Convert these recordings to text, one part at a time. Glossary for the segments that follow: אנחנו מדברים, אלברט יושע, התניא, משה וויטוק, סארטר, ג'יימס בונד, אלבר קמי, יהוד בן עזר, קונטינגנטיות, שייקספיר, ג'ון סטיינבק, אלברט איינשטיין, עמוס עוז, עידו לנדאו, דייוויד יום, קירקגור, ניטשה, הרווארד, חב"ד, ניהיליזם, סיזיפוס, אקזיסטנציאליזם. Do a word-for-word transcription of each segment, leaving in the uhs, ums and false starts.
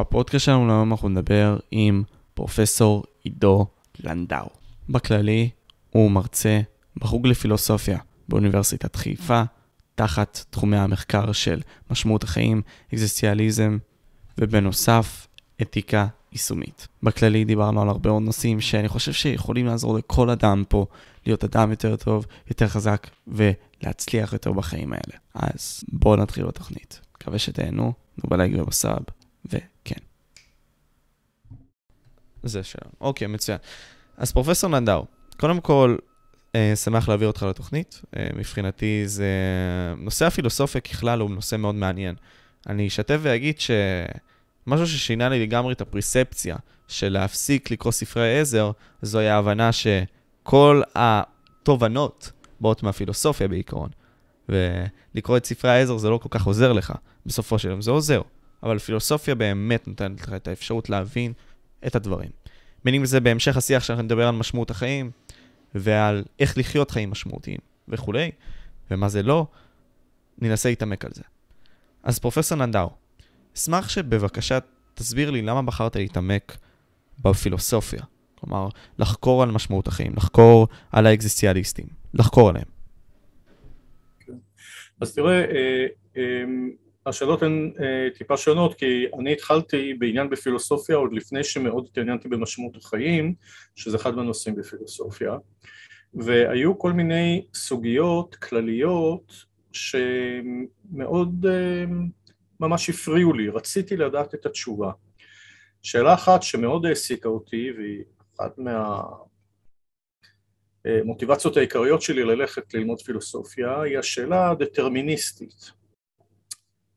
בפודקאסט שלנו היום אנחנו נדבר עם פרופסור עידו לנדאו. בכללי הוא מרצה בחוג לפילוסופיה באוניברסיטת חיפה, תחת תחומי המחקר של משמעות החיים, אקזיסטנציאליזם, ובנוסף אתיקה יישומית. בכללי דיברנו על הרבה עוד נושאים שאני חושב שיכולים לעזור לכל אדם פה, להיות אדם יותר טוב, יותר חזק ולהצליח יותר בחיים האלה. אז בואו נתחיל בתוכנית. מקווה שתהנו, תנו בלייק ובסאב, וכן. זה שלום. אוקיי, מצוין. אז פרופסור לנדאו, קודם כל, Uh, שמח להעביר אותך לתוכנית. Uh, מבחינתי זה... נושא הפילוסופיה ככלל הוא נושא מאוד מעניין. אני אשתף ואגיד שמשהו ששינה לי לגמרי את הפריספציה של להפסיק לקרוא ספרי עזר, זוהי ההבנה שכל התובנות באות מהפילוסופיה בעיקרון. ולקרוא את ספרי העזר זה לא כל כך עוזר לך. בסופו של יום זה עוזר. אבל פילוסופיה באמת נותנת לך את האפשרות להבין את הדברים. בין אם זה בהמשך השיח שאנחנו נדבר על משמעות החיים, ועל איך לחיות חיים משמעותיים וכו', ומה זה לא, ננסה להתעמק על זה. אז פרופסור לנדאו, אשמח שבבקשה תסביר לי למה בחרת להתעמק בפילוסופיה, כלומר, לחקור על משמעות החיים, לחקור על האקזיסטנציאליסטים, לחקור עליהם. אז תראה, השאלות הן טיפה שונות, כי אני התחלתי בעניין בפילוסופיה עוד לפני שמאוד התעניינתי במשמעות החיים, שזה אחד מהנושאים בפילוסופיה, והיו כל מיני סוגיות כלליות שמאוד ממש הפריעו לי, רציתי לדעת את התשובה. שאלה אחת שמאוד העסיקה אותי, והיא אחת מהמוטיבציות העיקריות שלי ללכת ללמוד פילוסופיה, היא השאלה הדטרמיניסטית.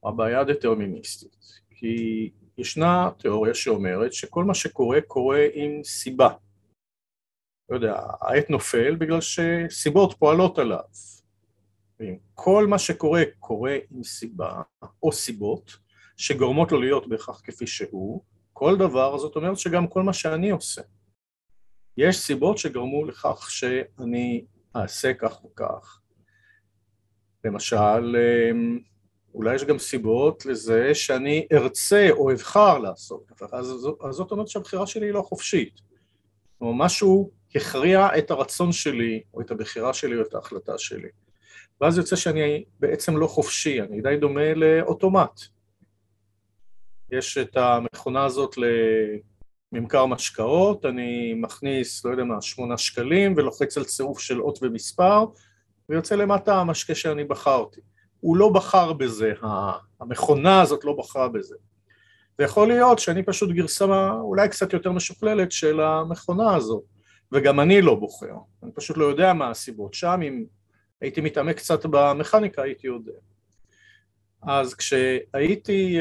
הבעיה הדטרמיניסטית, כי ישנה תיאוריה שאומרת שכל מה שקורה, קורה עם סיבה. לא יודע, העת נופל בגלל שסיבות פועלות עליו. ואם כל מה שקורה, קורה עם סיבה, או סיבות, שגורמות לו להיות בהכרח כפי שהוא, כל דבר, זאת אומרת שגם כל מה שאני עושה. יש סיבות שגרמו לכך שאני אעשה כך וכך. למשל, אולי יש גם סיבות לזה שאני ארצה או אבחר לעשות, אז, אז זאת אומרת שהבחירה שלי היא לא חופשית. או משהו הכריע את הרצון שלי, או את הבחירה שלי, או את ההחלטה שלי. ואז יוצא שאני בעצם לא חופשי, אני די דומה לאוטומט. יש את המכונה הזאת לממכר משקאות, אני מכניס, לא יודע מה, שמונה שקלים, ולוחץ על צירוף של אות ומספר, ויוצא למטה המשקה שאני בחרתי. הוא לא בחר בזה, המכונה הזאת לא בחרה בזה. ויכול להיות שאני פשוט גרסה אולי קצת יותר משוכללת של המכונה הזאת, וגם אני לא בוחר. אני פשוט לא יודע מה הסיבות שם, אם הייתי מתעמק קצת במכניקה, הייתי יודע. אז כשהייתי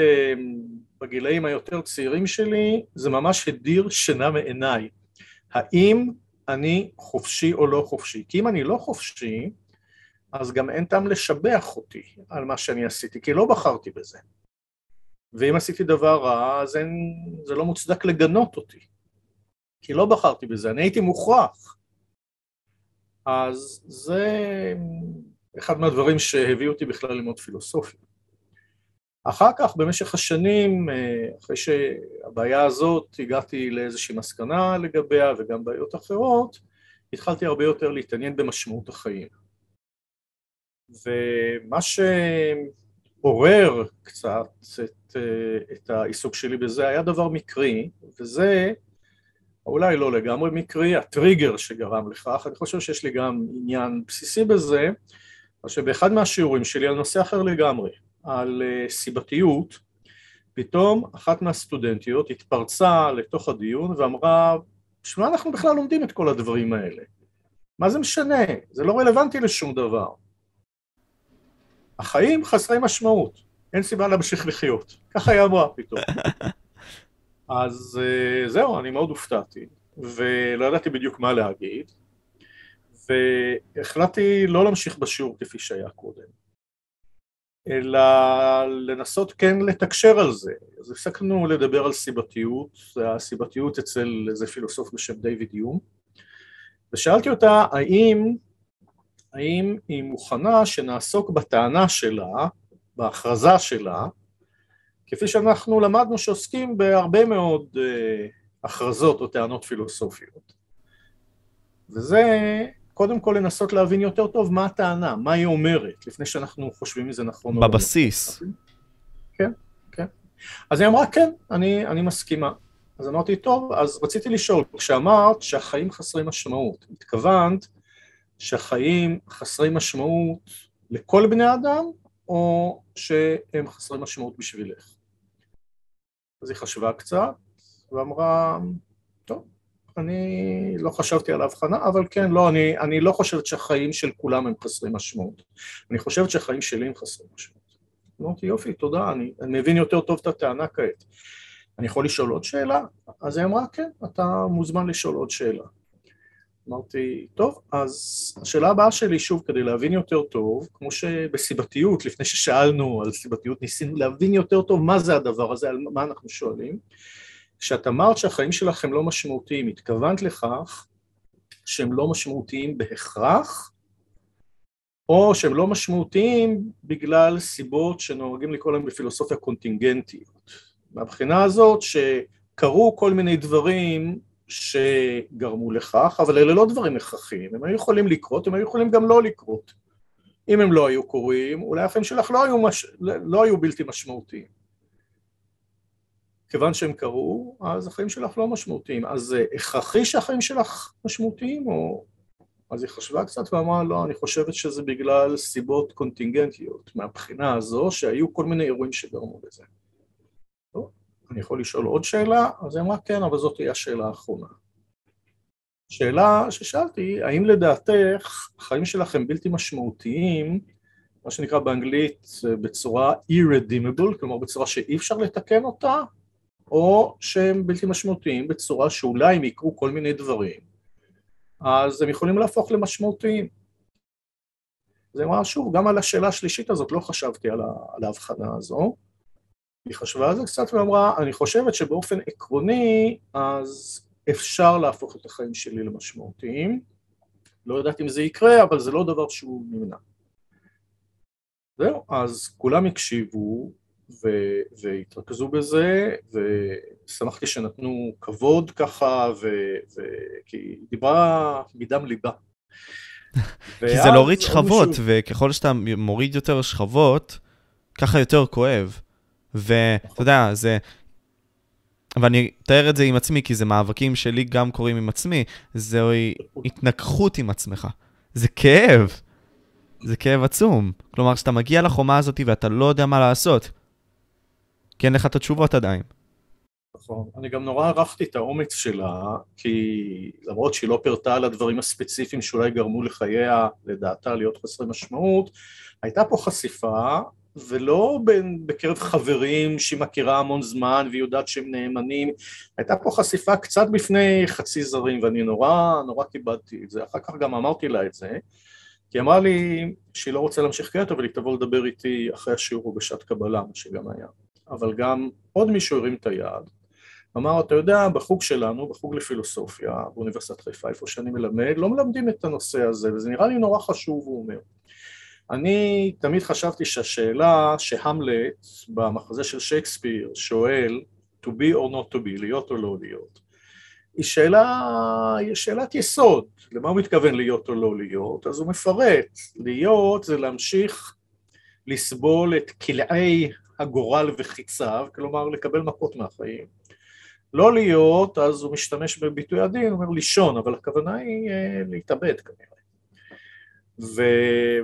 בגילאים היותר צעירים שלי, זה ממש הדיר שינה מעיניי. האם אני חופשי או לא חופשי? כי אם אני לא חופשי, אז גם אין טעם לשבח אותי על מה שאני עשיתי, כי לא בחרתי בזה. ואם עשיתי דבר רע, אז אין, זה לא מוצדק לגנות אותי, כי לא בחרתי בזה, אני הייתי מוכרח. אז זה אחד מהדברים שהביאו אותי בכלל ללמוד פילוסופיה. אחר כך, במשך השנים, אחרי שהבעיה הזאת, הגעתי לאיזושהי מסקנה לגביה, וגם בעיות אחרות, התחלתי הרבה יותר להתעניין במשמעות החיים. ומה שעורר קצת את, את העיסוק שלי בזה היה דבר מקרי, וזה אולי לא לגמרי מקרי, הטריגר שגרם לכך, אני חושב שיש לי גם עניין בסיסי בזה, שבאחד מהשיעורים שלי על נושא אחר לגמרי, על סיבתיות, פתאום אחת מהסטודנטיות התפרצה לתוך הדיון ואמרה, בשביל מה אנחנו בכלל לומדים את כל הדברים האלה? מה זה משנה? זה לא רלוונטי לשום דבר. החיים חסרי משמעות, אין סיבה להמשיך לחיות. ככה היא אמרה פתאום. אז זהו, אני מאוד הופתעתי, ולא ידעתי בדיוק מה להגיד, והחלטתי לא להמשיך בשיעור כפי שהיה קודם, אלא לנסות כן לתקשר על זה. אז הפסקנו לדבר על סיבתיות, הסיבתיות אצל איזה פילוסוף בשם דייוויד יום, ושאלתי אותה, האם... האם היא מוכנה שנעסוק בטענה שלה, בהכרזה שלה, כפי שאנחנו למדנו שעוסקים בהרבה מאוד הכרזות או טענות פילוסופיות. וזה קודם כל לנסות להבין יותר טוב מה הטענה, מה היא אומרת, לפני שאנחנו חושבים אם זה נכון או לא. בבסיס. כן, כן. אז היא אמרה, כן, אני, אני מסכימה. אז אמרתי, טוב, אז רציתי לשאול, כשאמרת שהחיים חסרי משמעות, התכוונת שהחיים חסרי משמעות לכל בני אדם, או שהם חסרי משמעות בשבילך? אז היא חשבה קצת, ואמרה, טוב, אני לא חשבתי על ההבחנה, אבל כן, לא, אני, אני לא חושבת שהחיים של כולם הם חסרי משמעות. אני חושבת שהחיים שלי הם חסרי משמעות. אמרתי, יופי, תודה, אני, אני מבין יותר טוב את הטענה כעת. אני יכול לשאול עוד שאלה? אז היא אמרה, כן, אתה מוזמן לשאול עוד שאלה. אמרתי, טוב, אז השאלה הבאה שלי, שוב, כדי להבין יותר טוב, כמו שבסיבתיות, לפני ששאלנו על סיבתיות, ניסינו להבין יותר טוב מה זה הדבר הזה, על מה אנחנו שואלים. כשאת אמרת שהחיים שלכם לא משמעותיים, התכוונת לכך שהם לא משמעותיים בהכרח, או שהם לא משמעותיים בגלל סיבות שנוהגים לקרוא להם בפילוסופיה קונטינגנטיות. מהבחינה הזאת שקרו כל מיני דברים שגרמו לכך, אבל אלה לא דברים הכרחיים, הם היו יכולים לקרות, הם היו יכולים גם לא לקרות. אם הם לא היו קוראים, אולי החיים שלך לא היו, מש... לא היו בלתי משמעותיים. כיוון שהם קראו, אז החיים שלך לא משמעותיים. אז הכרחי שהחיים שלך משמעותיים, או... אז היא חשבה קצת ואמרה, לא, אני חושבת שזה בגלל סיבות קונטינגנטיות, מהבחינה הזו שהיו כל מיני אירועים שגרמו לזה. טוב, אני יכול לשאול עוד שאלה? אז היא אמרה, כן, אבל זאת היא השאלה האחרונה. שאלה ששאלתי, האם לדעתך, החיים שלכם בלתי משמעותיים, מה שנקרא באנגלית בצורה irredeemable, כלומר בצורה שאי אפשר לתקן אותה, או שהם בלתי משמעותיים בצורה שאולי הם יקרו כל מיני דברים, אז הם יכולים להפוך למשמעותיים. זה אמרה שוב, גם על השאלה השלישית הזאת לא חשבתי על ההבחנה הזו, היא חשבה על זה קצת ואמרה, אני חושבת שבאופן עקרוני, אז אפשר להפוך את החיים שלי למשמעותיים, לא יודעת אם זה יקרה, אבל זה לא דבר שהוא נמנע. זהו, אז כולם יקשיבו, והתרכזו בזה, ושמחתי שנתנו כבוד ככה, כי היא דיברה מדם ליבה. כי זה להוריד שכבות, וככל שאתה מוריד יותר שכבות, ככה יותר כואב. ואתה יודע, זה... ואני אתאר את זה עם עצמי, כי זה מאבקים שלי גם קוראים עם עצמי, זו התנגחות עם עצמך. זה כאב. זה כאב עצום. כלומר, כשאתה מגיע לחומה הזאת ואתה לא יודע מה לעשות, כי אין לך את התשובות עדיין. נכון. אני גם נורא ערכתי את האומץ שלה, כי למרות שהיא לא פרטה על הדברים הספציפיים שאולי גרמו לחייה, לדעתה, להיות חסרי משמעות, הייתה פה חשיפה, ולא בין, בקרב חברים שהיא מכירה המון זמן והיא יודעת שהם נאמנים, הייתה פה חשיפה קצת בפני חצי זרים, ואני נורא, נורא קיבלתי את זה. אחר כך גם אמרתי לה את זה, כי אמרה לי שהיא לא רוצה להמשיך כעת, אבל היא תבוא לדבר איתי אחרי השיעור ובשעת קבלה, מה שגם היה. אבל גם עוד מישהו הרים את היד, אמר, אתה יודע, בחוג שלנו, בחוג לפילוסופיה, באוניברסיטת חיפה, איפה שאני מלמד, לא מלמדים את הנושא הזה, וזה נראה לי נורא חשוב, הוא אומר. אני תמיד חשבתי שהשאלה שהמלט, במחזה של שייקספיר, שואל, to be or not to be, להיות או לא להיות, היא שאלה, היא שאלת יסוד, למה הוא מתכוון להיות או לא להיות, אז הוא מפרט, להיות זה להמשיך לסבול את כלאי הגורל וחיציו, כלומר לקבל מכות מהחיים. לא להיות, אז הוא משתמש בביטוי הדין, הוא אומר לישון, אבל הכוונה היא להתאבד כנראה.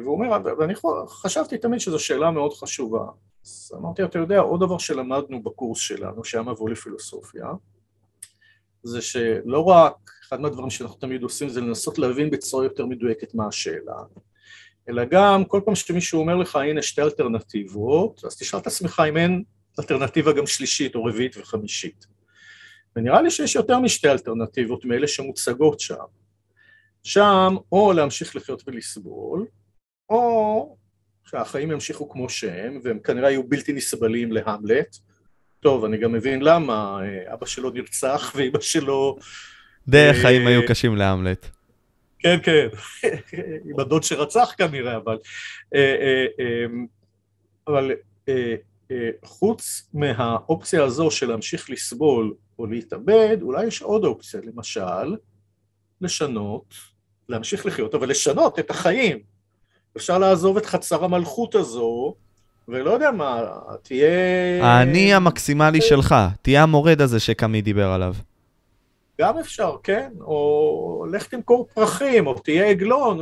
והוא אומר, ואני חשבתי תמיד שזו שאלה מאוד חשובה, אז אמרתי, אתה יודע, עוד דבר שלמדנו בקורס שלנו, שהיה מבוא לפילוסופיה, זה שלא רק, אחד מהדברים שאנחנו תמיד עושים, זה לנסות להבין בצורה יותר מדויקת מה השאלה, אלא גם כל פעם שמישהו אומר לך, הנה שתי אלטרנטיבות, אז תשאל את עצמך אם אין אלטרנטיבה גם שלישית או רביעית וחמישית. ונראה לי שיש יותר משתי אלטרנטיבות מאלה שמוצגות שם. שם או להמשיך לחיות ולסבול, או שהחיים ימשיכו כמו שהם, והם כנראה יהיו בלתי נסבלים להמלט. טוב, אני גם מבין למה, אבא שלו נרצח ואימא שלו... די, החיים היו קשים להמלט. כן, כן, עם הדוד שרצח כנראה, אבל... אבל חוץ מהאופציה הזו של להמשיך לסבול או להתאבד, אולי יש עוד אופציה, למשל, לשנות, להמשיך לחיות, אבל לשנות את החיים. אפשר לעזוב את חצר המלכות הזו, ולא יודע מה, תהיה... העני המקסימלי שלך, תהיה המורד הזה שקמי דיבר עליו. גם אפשר, כן, או לך תמכור פרחים, או תהיה עגלון,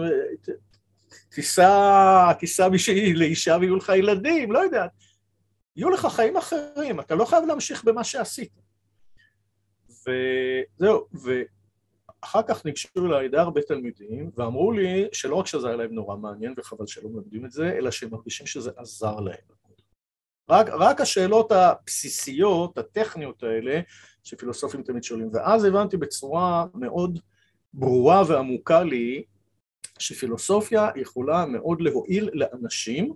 תיסע, תיסע מישהי לאישה ויהיו לך ילדים, לא יודע. יהיו לך חיים אחרים, אתה לא חייב להמשיך במה שעשית. וזהו, ואחר כך ניגשו אליי די הרבה תלמידים, ואמרו לי שלא רק שזה היה להם נורא מעניין, וחבל שלא מלמדים את זה, אלא שהם מרגישים שזה עזר להם. רק, רק השאלות הבסיסיות, הטכניות האלה, שפילוסופים תמיד שואלים, ואז הבנתי בצורה מאוד ברורה ועמוקה לי, שפילוסופיה יכולה מאוד להועיל לאנשים,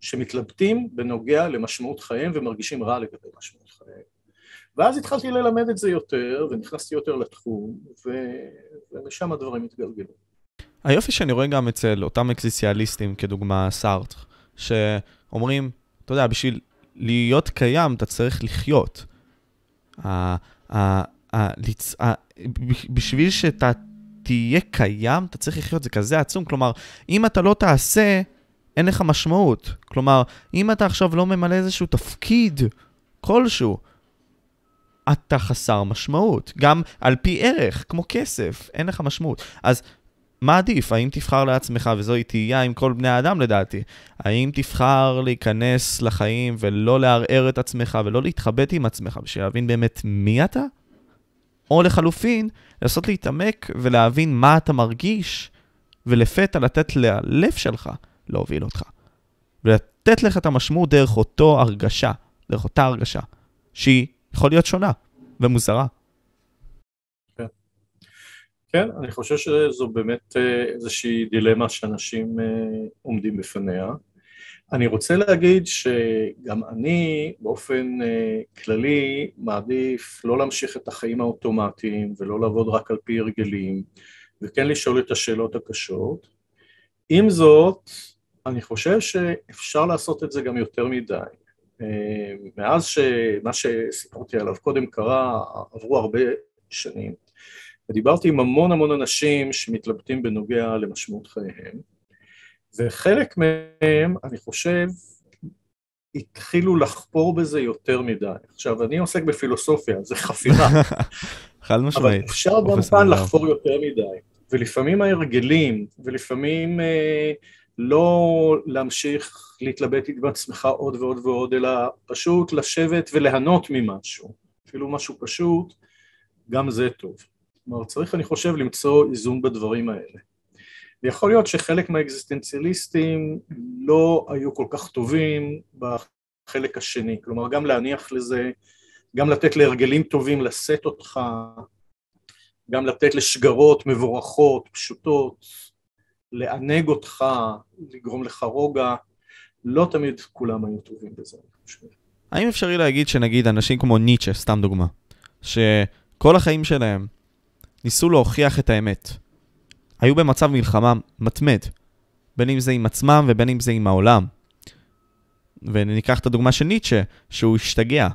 שמתלבטים בנוגע למשמעות חיים ומרגישים רע לגבי משמעות חיים. ואז התחלתי ללמד את זה יותר, ונכנסתי יותר לתחום, ומשם הדברים התגלגלו. היופי שאני רואה גם אצל אותם אקזיסטנציאליסטים, כדוגמה סארטר, שאומרים, אתה יודע, בשביל להיות קיים, אתה צריך לחיות. בשביל שאתה תהיה קיים, אתה צריך לחיות, זה כזה עצום. כלומר, אם אתה לא תעשה... אין לך משמעות. כלומר, אם אתה עכשיו לא ממלא איזשהו תפקיד כלשהו, אתה חסר משמעות. גם על פי ערך, כמו כסף, אין לך משמעות. אז מה עדיף? האם תבחר לעצמך, וזו היא תהיה עם כל בני האדם לדעתי, האם תבחר להיכנס לחיים ולא לערער את עצמך ולא להתחבט עם עצמך בשביל להבין באמת מי אתה? או לחלופין, לעשות להתעמק ולהבין מה אתה מרגיש ולפתע לתת ללב שלך. להוביל אותך, ולתת לך את המשמעות דרך אותו הרגשה, דרך אותה הרגשה, שהיא יכול להיות שונה ומוזרה. כן, כן, אני חושב שזו באמת איזושהי דילמה שאנשים עומדים בפניה. אני רוצה להגיד שגם אני באופן כללי מעדיף לא להמשיך את החיים האוטומטיים, ולא לעבוד רק על פי הרגלים, וכן לשאול את השאלות הקשות. עם זאת, אני חושב שאפשר לעשות את זה גם יותר מדי. מאז שמה שסיפרתי עליו קודם קרה, עברו הרבה שנים, ודיברתי עם המון המון אנשים שמתלבטים בנוגע למשמעות חייהם, וחלק מהם, אני חושב, התחילו לחפור בזה יותר מדי. עכשיו, אני עוסק בפילוסופיה, זה חפירה. חל משמעית. אבל אפשר גם כאן לחפור יותר מדי. ולפעמים ההרגלים, ולפעמים אה, לא להמשיך להתלבט עם עצמך עוד ועוד ועוד, אלא פשוט לשבת וליהנות ממשהו, אפילו משהו פשוט, גם זה טוב. כלומר, צריך, אני חושב, למצוא איזון בדברים האלה. ויכול להיות שחלק מהאקזיסטנציאליסטים לא היו כל כך טובים בחלק השני, כלומר, גם להניח לזה, גם לתת להרגלים טובים לשאת אותך, גם לתת לשגרות מבורכות, פשוטות, לענג אותך, לגרום לך רוגע, לא תמיד כולם היו טובים בזה. האם אפשרי להגיד שנגיד אנשים כמו ניטשה, סתם דוגמה, שכל החיים שלהם ניסו להוכיח את האמת, היו במצב מלחמה מתמד, בין אם זה עם עצמם ובין אם זה עם העולם. וניקח את הדוגמה של ניטשה, שהוא השתגע,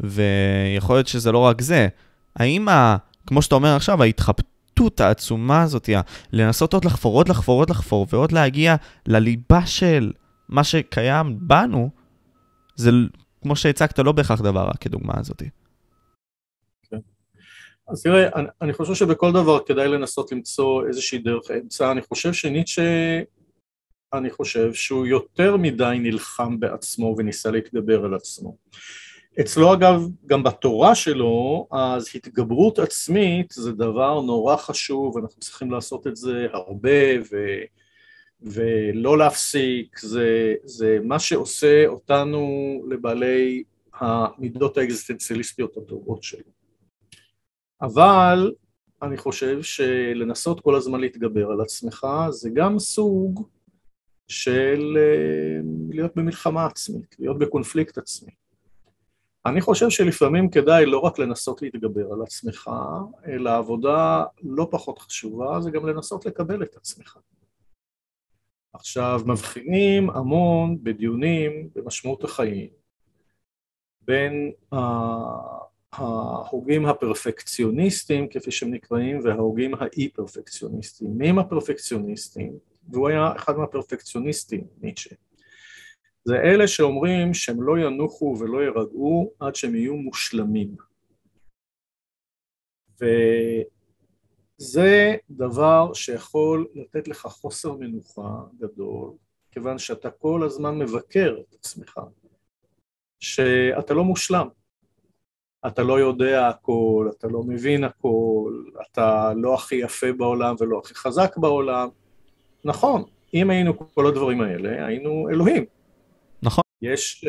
ויכול להיות שזה לא רק זה. האם ה... כמו שאתה אומר עכשיו, ההתחבטות העצומה הזאת, לנסות עוד לחפור, עוד לחפור, עוד לחפור, ועוד להגיע לליבה של מה שקיים בנו, זה כמו שהצגת לא בהכרח דבר, כדוגמה הזאת. כן. אז תראה, אני, אני חושב שבכל דבר כדאי לנסות למצוא איזושהי דרך אמצע. אני חושב שניטשה, אני חושב שהוא יותר מדי נלחם בעצמו וניסה להתגבר על עצמו. אצלו אגב, גם בתורה שלו, אז התגברות עצמית זה דבר נורא חשוב, אנחנו צריכים לעשות את זה הרבה ו... ולא להפסיק, זה, זה מה שעושה אותנו לבעלי המידות האקזיסטנציאליסטיות הטובות שלו. אבל אני חושב שלנסות כל הזמן להתגבר על עצמך, זה גם סוג של להיות במלחמה עצמית, להיות בקונפליקט עצמי. אני חושב שלפעמים כדאי לא רק לנסות להתגבר על עצמך, אלא עבודה לא פחות חשובה, זה גם לנסות לקבל את עצמך. עכשיו, מבחינים המון בדיונים במשמעות החיים, בין ההוגים הפרפקציוניסטים, כפי שהם נקראים, וההוגים האי-פרפקציוניסטים. מי הם הפרפקציוניסטים? והוא היה אחד מהפרפקציוניסטים, ניטשה. זה אלה שאומרים שהם לא ינוחו ולא ירגעו עד שהם יהיו מושלמים. וזה דבר שיכול לתת לך חוסר מנוחה גדול, כיוון שאתה כל הזמן מבקר את עצמך, שאתה לא מושלם. אתה לא יודע הכל, אתה לא מבין הכל, אתה לא הכי יפה בעולם ולא הכי חזק בעולם. נכון, אם היינו כל הדברים האלה, היינו אלוהים. נכון. יש uh,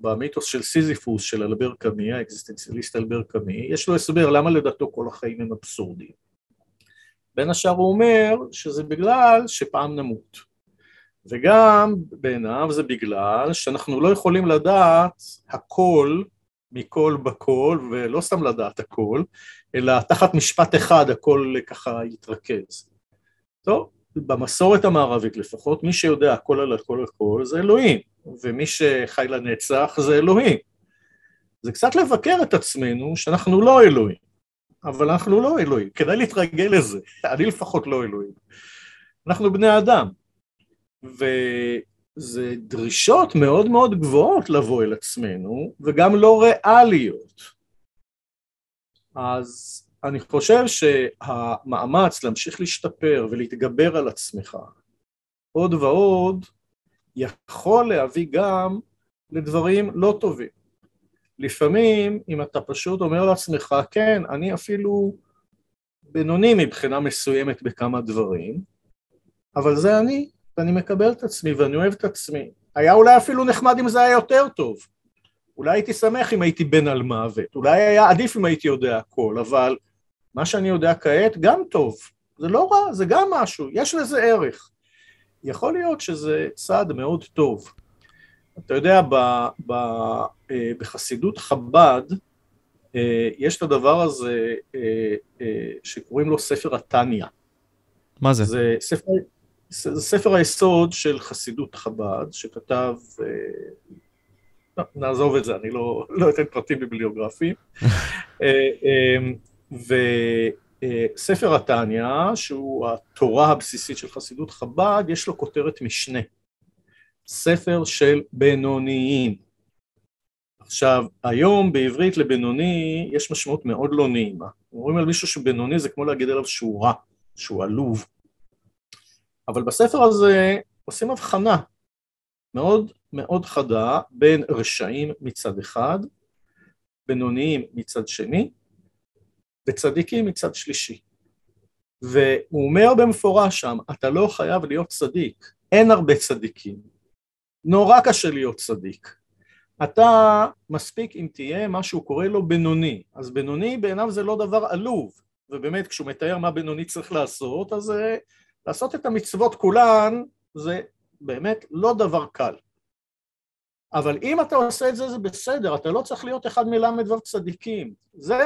במיתוס של סיזיפוס של אלבר קמי, האקזיסטנציאליסט אלבר קמי, יש לו הסבר למה לדעתו כל החיים הם אבסורדים. בין השאר הוא אומר שזה בגלל שפעם נמות. וגם בעיניו זה בגלל שאנחנו לא יכולים לדעת הכל מכל בכל, ולא סתם לדעת הכל, אלא תחת משפט אחד הכל ככה יתרכז. טוב, במסורת המערבית לפחות, מי שיודע הכל על הכל על הכל זה אלוהים, ומי שחי לנצח זה אלוהים. זה קצת לבקר את עצמנו שאנחנו לא אלוהים, אבל אנחנו לא אלוהים, כדאי להתרגל לזה, אני לפחות לא אלוהים. אנחנו בני אדם, וזה דרישות מאוד מאוד גבוהות לבוא אל עצמנו, וגם לא ריאליות. אז אני חושב שהמאמץ להמשיך להשתפר ולהתגבר על עצמך, עוד ועוד, יכול להביא גם לדברים לא טובים. לפעמים, אם אתה פשוט אומר לעצמך, כן, אני אפילו בינוני מבחינה מסוימת בכמה דברים, אבל זה אני, ואני מקבל את עצמי ואני אוהב את עצמי. היה אולי אפילו נחמד אם זה היה יותר טוב. אולי הייתי שמח אם הייתי בן על מוות, אולי היה עדיף אם הייתי יודע הכל, אבל מה שאני יודע כעת גם טוב, זה לא רע, זה גם משהו, יש לזה ערך. יכול להיות שזה צעד מאוד טוב. אתה יודע, ב- ב- בחסידות חב"ד, יש את הדבר הזה שקוראים לו ספר התניא. מה זה? זה ספר, זה ספר היסוד של חסידות חב"ד, שכתב... לא, נעזוב את זה, אני לא, לא אתן פרטים ביבליוגרפיים. וספר התניא, שהוא התורה הבסיסית של חסידות חב"ד, יש לו כותרת משנה. ספר של בינוניים. עכשיו, היום בעברית לבינוני יש משמעות מאוד לא נעימה. אומרים על מישהו שבינוני זה כמו להגיד עליו שהוא רע, שהוא עלוב. אבל בספר הזה עושים הבחנה מאוד מאוד חדה בין רשעים מצד אחד, בינוניים מצד שני, וצדיקים מצד שלישי. והוא אומר במפורש שם, אתה לא חייב להיות צדיק, אין הרבה צדיקים, נורא קשה להיות צדיק. אתה מספיק אם תהיה מה שהוא קורא לו בינוני, אז בינוני בעיניו זה לא דבר עלוב, ובאמת כשהוא מתאר מה בינוני צריך לעשות, אז לעשות את המצוות כולן, זה באמת לא דבר קל. אבל אם אתה עושה את זה, זה בסדר, אתה לא צריך להיות אחד מלמד ו' צדיקים. זה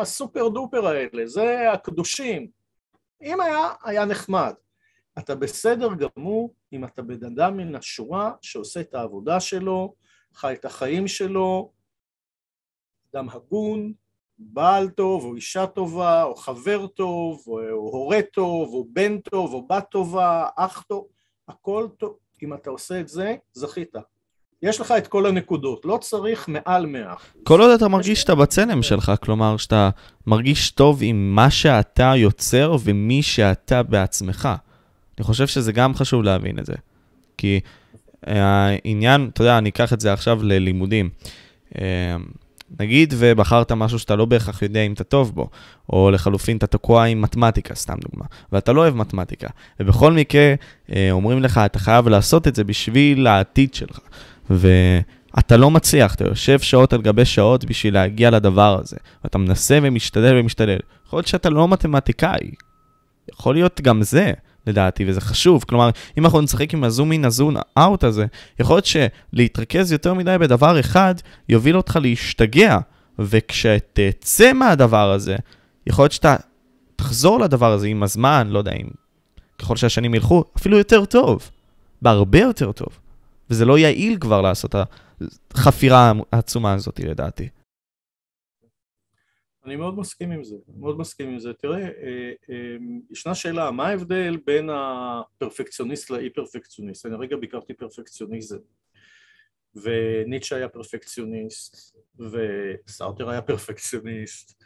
הסופר דופר האלה, זה הקדושים. אם היה, היה נחמד. אתה בסדר גמור אם אתה בן אדם מן השורה שעושה את העבודה שלו, חי את החיים שלו, אדם הגון, בעל טוב או אישה טובה, או חבר טוב, או, או הורה טוב, או בן טוב, או בת טובה, אח טוב, הכל טוב. אם אתה עושה את זה, זכית. יש לך את כל הנקודות, לא צריך מעל מאה. כל עוד אתה מרגיש שאתה בצלם שלך, כלומר שאתה מרגיש טוב עם מה שאתה יוצר ומי שאתה בעצמך. אני חושב שזה גם חשוב להבין את זה. כי העניין, אתה יודע, אני אקח את זה עכשיו ללימודים. נגיד ובחרת משהו שאתה לא בהכרח יודע אם אתה טוב בו, או לחלופין אתה תקוע עם מתמטיקה, סתם דוגמה, ואתה לא אוהב מתמטיקה. ובכל מקרה אומרים לך, אתה חייב לעשות את זה בשביל העתיד שלך. ואתה לא מצליח, אתה יושב שעות על גבי שעות בשביל להגיע לדבר הזה, ואתה מנסה ומשתדל ומשתדל. יכול להיות שאתה לא מתמטיקאי, יכול להיות גם זה, לדעתי, וזה חשוב. כלומר, אם אנחנו נצחק עם הזום אין, הזום אאוט הזה, יכול להיות שלהתרכז יותר מדי בדבר אחד יוביל אותך להשתגע, וכשתצא מהדבר הזה, יכול להיות שאתה תחזור לדבר הזה עם הזמן, לא יודע, עם... ככל שהשנים ילכו, אפילו יותר טוב, בהרבה יותר טוב. וזה לא יעיל כבר לעשות החפירה העצומה הזאת, לדעתי. אני מאוד מסכים עם זה, מאוד מסכים עם זה. תראה, ישנה שאלה, מה ההבדל בין הפרפקציוניסט לאי-פרפקציוניסט? אני רגע ביקרתי פרפקציוניזם, וניטשה היה פרפקציוניסט, וסארטר היה פרפקציוניסט,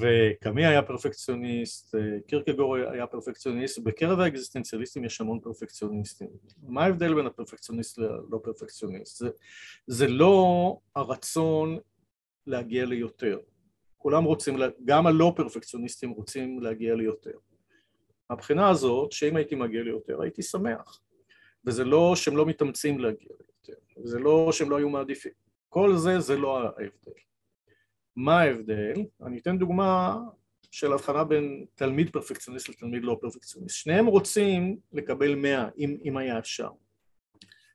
וקמי היה פרפקציוניסט, קירקגור היה פרפקציוניסט, בקרב האקזיסטנציאליסטים יש המון פרפקציוניסטים. מה ההבדל בין הפרפקציוניסט ללא פרפקציוניסט? זה, זה לא הרצון להגיע ליותר. כולם רוצים, גם הלא פרפקציוניסטים רוצים להגיע ליותר. הבחינה הזאת, שאם הייתי מגיע ליותר, הייתי שמח. וזה לא שהם לא מתאמצים להגיע ליותר, וזה לא שהם לא היו מעדיפים. כל זה, זה לא ההבדל. מה ההבדל? אני אתן דוגמה של הבחנה בין תלמיד פרפקציוניסט לתלמיד לא פרפקציוניסט. שניהם רוצים לקבל מאה, אם, אם היה אפשר.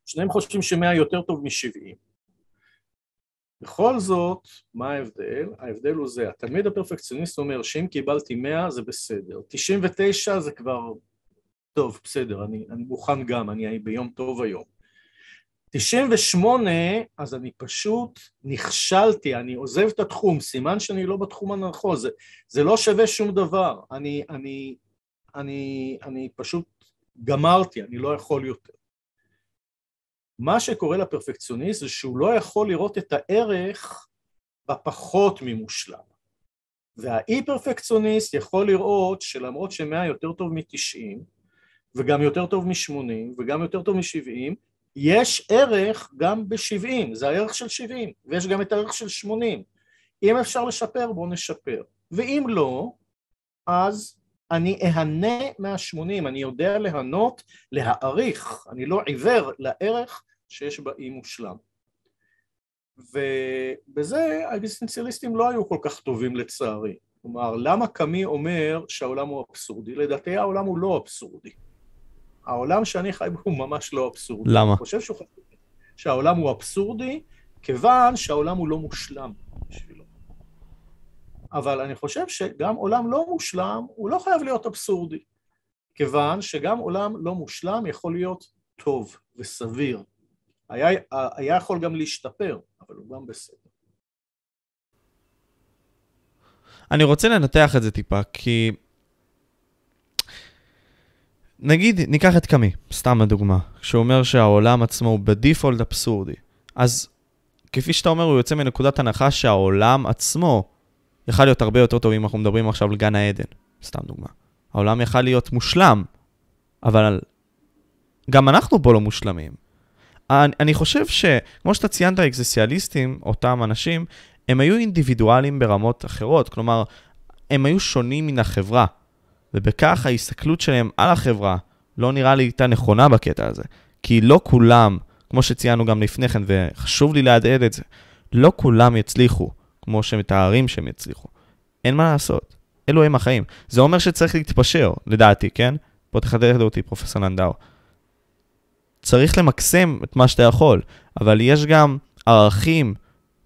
שניהם חושבים שמאה יותר טוב משבעים. בכל זאת, מה ההבדל? ההבדל הוא זה, התלמיד הפרפקציוניסט אומר שאם קיבלתי מאה זה בסדר, תשעים ותשע זה כבר טוב, בסדר, אני, אני מוכן גם, אני ביום טוב היום. תשעים ושמונה, אז אני פשוט נכשלתי, אני עוזב את התחום, סימן שאני לא בתחום הנכון, זה, זה לא שווה שום דבר, אני, אני, אני, אני פשוט גמרתי, אני לא יכול יותר. מה שקורה לפרפקציוניסט זה שהוא לא יכול לראות את הערך בפחות ממושלם. והאי-פרפקציוניסט יכול לראות שלמרות שמאה יותר טוב מ-תשעים, וגם יותר טוב מ-שמונים, וגם יותר טוב מ-שבעים, יש ערך גם ב-שבעים, זה הערך של שבעים, ויש גם את הערך של שמונים. אם אפשר לשפר, בוא נשפר. ואם לא, אז אני אהנה מה-שמונים, אני יודע להנות, להעריך, אני לא עיוור לערך שיש בה אי מושלם. ובזה האקזיסטנציאליסטים לא היו כל כך טובים לצערי. כלומר, למה קאמי אומר שהעולם הוא אבסורדי? לדעתי העולם הוא לא אבסורדי. העולם שאני חי בו הוא ממש לא אבסורדי. למה? אני חושב שהעולם הוא אבסורדי, כיוון שהעולם הוא לא מושלם בשבילו. אבל אני חושב שגם עולם לא מושלם, הוא לא חייב להיות אבסורדי, כיוון שגם עולם לא מושלם יכול להיות טוב וסביר. היה, היה יכול גם להשתפר, אבל הוא גם בסדר. אני רוצה לנתח את זה טיפה, כי נגיד, ניקח את קמי, סתם הדוגמה, שאומר שהעולם עצמו הוא בדיפולט אבסורדי. אז כפי שאתה אומר, הוא יוצא מנקודת הנחה שהעולם עצמו יכל להיות הרבה יותר טוב אם אנחנו מדברים עכשיו על גן העדן, סתם דוגמה. העולם יכל להיות מושלם, אבל גם אנחנו פה לא מושלמים. אני, אני חושב שכמו שאתה ציינת, האקזיסטנציאליסטים, אותם אנשים, הם היו אינדיבידואלים ברמות אחרות, כלומר, הם היו שונים מן החברה, ובכך ההסתכלות שלהם על החברה לא נראה לי הייתה נכונה בקטע הזה, כי לא כולם, כמו שציינו גם לפני כן, וחשוב לי להדהד את זה, לא כולם יצליחו, כמו שמתארים שהם יצליחו. אין מה לעשות. אלו הם החיים. זה אומר שצריך להתפשר, לדעתי, כן? בוא תחדד אותי, פרופ' לנדאו. צריך למקסם את מה שאתה יכול, אבל יש גם ערכים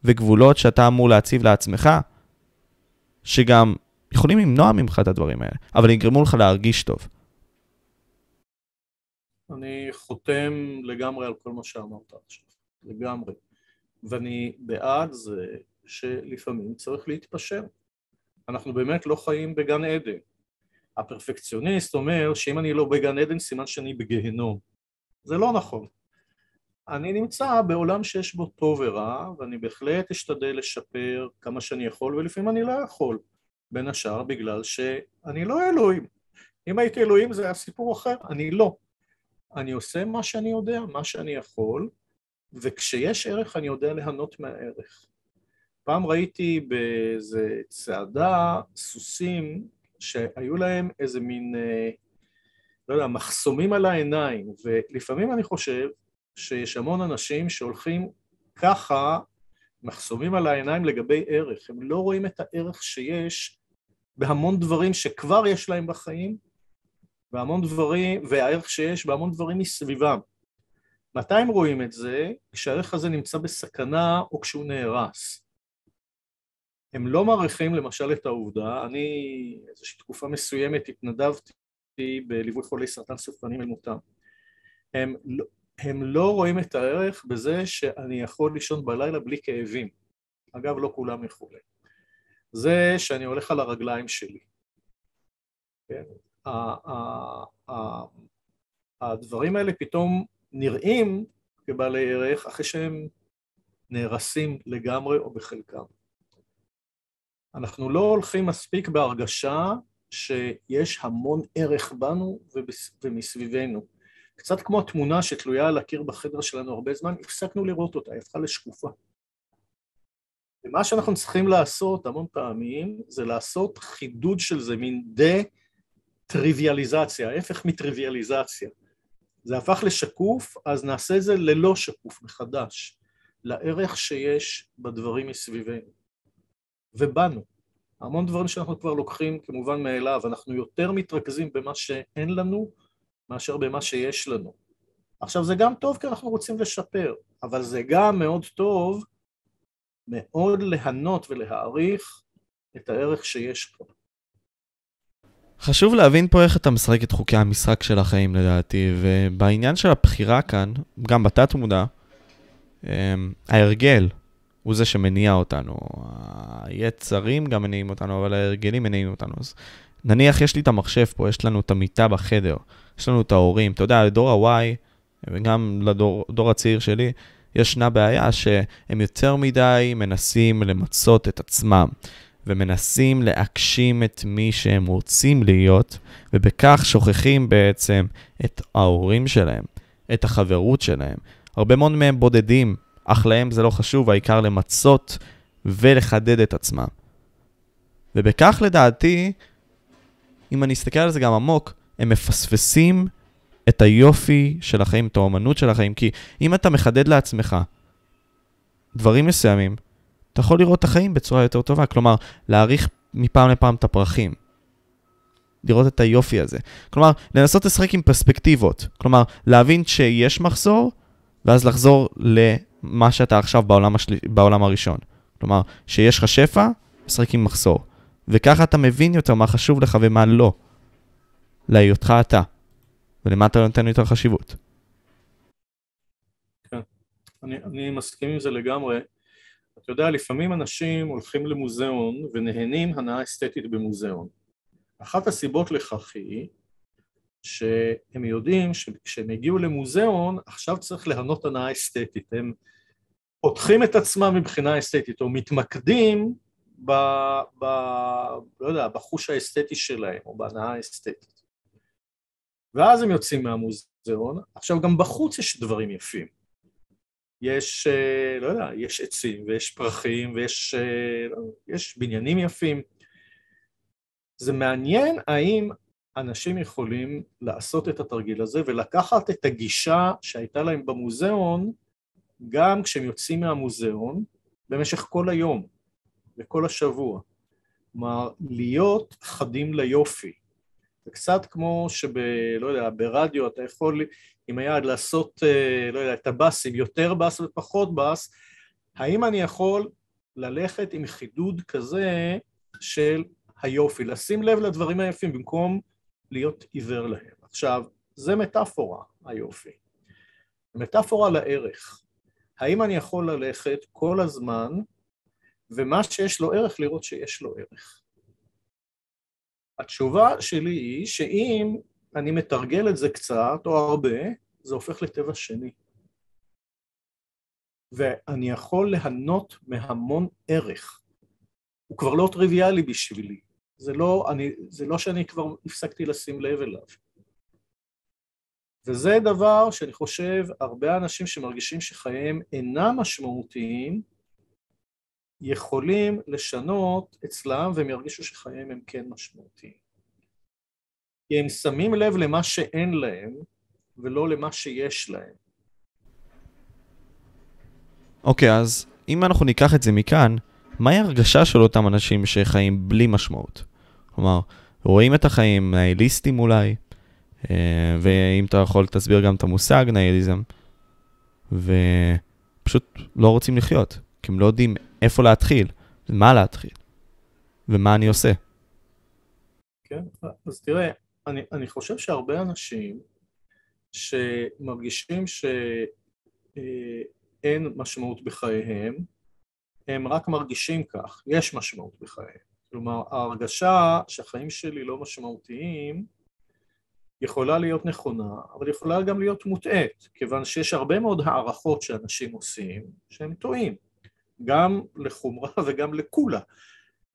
וגבולות שאתה אמור להציב לעצמך, שגם יכולים למנוע ממך את הדברים האלה, אבל יגרמו לך להרגיש טוב. אני חותם לגמרי על כל מה שאמרת עכשיו. לגמרי. ואני בעד זה שלפעמים צריך להתפשר. אנחנו באמת לא חיים בגן עדן. הפרפקציוניסט אומר שאם אני לא בגן עדן, סימן שאני בגהנום. זה לא נכון. אני נמצא בעולם שיש בו טוב ורע, ואני בהחלט אשתדל לשפר כמה שאני יכול, ולפעמים אני לא יכול. בין השאר בגלל שאני לא אלוהים. אם הייתי אלוהים זה היה סיפור אחר, אני לא. אני עושה מה שאני יודע, מה שאני יכול, וכשיש ערך אני יודע להנות מהערך. פעם ראיתי באיזה צעדה סוסים שהיו להם איזה מין, לא יודע, מחסומים על העיניים, ולפעמים אני חושב שיש המון אנשים שהולכים ככה, מחסומים על העיניים לגבי ערך, הם לא רואים את הערך שיש בהמון דברים שכבר יש להם בחיים, והמון דברים, והערך שיש בהמון דברים מסביבם. מתי הם רואים את זה? כשהערך הזה נמצא בסכנה או כשהוא נהרס. הם לא מעריכים למשל את העובדה, אני איזושהי תקופה מסוימת התנדבתי בליווי חולי סרטן סופניים אל מותם. הם, הם לא רואים את הערך בזה שאני יכול לישון בלילה בלי כאבים. אגב, לא כולם יכולים. זה שאני הולך על הרגליים שלי. כן? הדברים האלה פתאום נראים כבעלי ערך אחרי שהם נהרסים לגמרי או בחלקם. אנחנו לא הולכים מספיק בהרגשה שיש המון ערך בנו ומסביבנו. קצת כמו התמונה שתלויה על הקיר בחדר שלנו הרבה זמן, הפסקנו לראות אותה, היא הפכה לשקופה. ומה שאנחנו צריכים לעשות המון פעמים, זה לעשות חידוד של זה, מין דה-טריוויאליזציה, ההפך מטריוויאליזציה. זה הפך לשקוף, אז נעשה את זה ללא שקוף מחדש, לערך שיש בדברים מסביבנו. ובנו. המון דברים שאנחנו כבר לוקחים כמובן מאליו, אנחנו יותר מתרכזים במה שאין לנו, מאשר במה שיש לנו. עכשיו זה גם טוב כי אנחנו רוצים לשפר, אבל זה גם מאוד טוב, מאוד להנות ולהעריך את הערך שיש פה. חשוב להבין פה איך אתה משחק את חוקי המשחק של החיים לדעתי, ובעניין של הבחירה כאן, גם בתת מודע, ההרגל הוא זה שמניע אותנו. היצרים גם מניעים אותנו, אבל ההרגלים מניעים אותנו. אז נניח יש לי את המחשב פה, יש לנו את המיטה בחדר, יש לנו את ההורים. אתה יודע, לדור ה-Y, וגם לדור הצעיר שלי, ישנה בעיה שהם יותר מדי מנסים למצות את עצמם, ומנסים להגשים את מי שהם רוצים להיות, ובכך שוכחים בעצם את ההורים שלהם, את החברות שלהם. הרבה מאוד מהם בודדים, אך להם זה לא חשוב, העיקר למצות ולחדד את עצמם. ובכך לדעתי, אם אני אסתכל על זה גם עמוק, הם מפספסים את היופי של החיים, את האומנות של החיים, כי אם אתה מחדד לעצמך דברים מסוימים, אתה יכול לראות את החיים בצורה יותר טובה, כלומר, להעריך מפעם לפעם את הפרחים, לראות את היופי הזה. כלומר, לנסות לשחק עם פרספקטיבות, כלומר, להבין שיש מחסור, ואז לחזור למה שאתה עכשיו בעולם, השל... בעולם הראשון. כלומר, שיש לך שפע, משחק עם מחסור. וככה אתה מבין יותר מה חשוב לך ומה לא. להיותך אתה. ולמה אתה נותן יותר חשיבות. כן. אני, אני מסכים עם זה לגמרי. אתה יודע, לפעמים אנשים הולכים למוזיאון ונהנים הנאה אסתטית במוזיאון. אחת הסיבות לכך היא, שהם יודעים שכשהם הגיעו למוזיאון, עכשיו צריך להנות הנאה אסתטית. הם פותחים את עצמם מבחינה אסתטית, או מתמקדים ב, ב, לא יודע, בחוש האסתטי שלהם, או בהנאה האסתטית. ואז הם יוצאים מהמוזיאון. עכשיו גם בחוץ יש דברים יפים. יש, לא יודע, יש עצים, ויש פרחים, ויש, לא, יש בניינים יפים. זה מעניין האם אנשים יכולים לעשות את התרגיל הזה ולקחת את הגישה שהייתה להם במוזיאון, גם כשהם יוצאים מהמוזיאון, במשך כל היום וכל השבוע. כלומר, להיות חדים ליופי. זה קצת כמו שב, לא יודע, ברדיו אתה יכול עם היד לעשות, לא יודע, את הבאסים, יותר באס ופחות באס. האם אני יכול ללכת עם חידוד כזה של היופי, לשים לב לדברים היפים במקום להיות עיוור להם. עכשיו, זה מטאפורה, היופי. מטאפורה לערך. האם אני יכול ללכת כל הזמן, ומה שיש לו ערך, לראות שיש לו ערך? התשובה שלי היא שאם אני מתרגל את זה קצת, או הרבה, זה הופך לטבע שני. ואני יכול להנות מהמון ערך. הוא כבר לא טריוויאלי בשבילי. זה לא, אני, זה לא שאני כבר הפסקתי לשים לב אליו. וזה דבר שאני חושב, הרבה אנשים שמרגישים שחייהם אינם משמעותיים, יכולים לשנות אצלם, והם ירגישו שחייהם הם כן משמעותיים. כי הם שמים לב למה שאין להם, ולא למה שיש להם. אוקיי, אז אם אנחנו ניקח את זה מכאן, מהי הרגשה של אותם אנשים שחיים בלי משמעות? כלומר, רואים את החיים, ניהיליסטים אולי, ואם אתה יכול תסביר גם את המושג ניהיליזם, ופשוט לא רוצים לחיות, כי הם לא יודעים איפה להתחיל, מה להתחיל, ומה אני עושה. כן, אז תראה, אני, אני חושב שהרבה אנשים שמרגישים שאין משמעות בחייהם, הם רק מרגישים כך, יש משמעות בחייהם. כלומר, ההרגשה שהחיים שלי לא משמעותיים יכולה להיות נכונה, אבל יכולה גם להיות מוטעת, כיוון שיש הרבה מאוד הערכות שאנשים עושים שהם טועים, גם לחומרה וגם לכולה.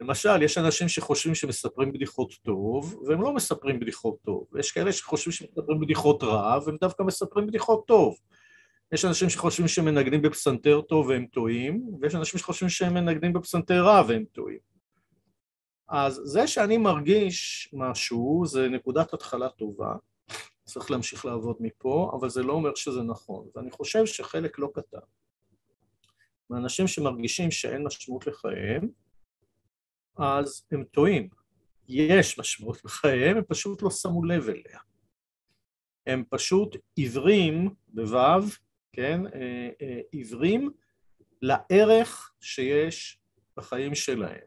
למשל, יש אנשים שחושבים שמספרים בדיחות טוב, והם לא מספרים בדיחות טוב. יש כאלה שחושבים שמספרים בדיחות רע, והם דווקא מספרים בדיחות טוב. יש אנשים שחושבים שהם מנגנים בפסנתר טוב והם טועים, ויש אנשים שחושבים שהם מנגנים בפסנתר רע והם טועים. אז זה שאני מרגיש משהו, זה נקודת התחלה טובה, צריך להמשיך לעבוד מפה, אבל זה לא אומר שזה נכון. ואני חושב שחלק לא קטן. מאנשים שמרגישים שאין משמעות לחייהם, אז הם טועים. יש משמעות בחייהם, הם פשוט לא שמו לב אליה. הם פשוט עיוורים, בוו, כן? עיוורים לערך שיש בחיים שלהם.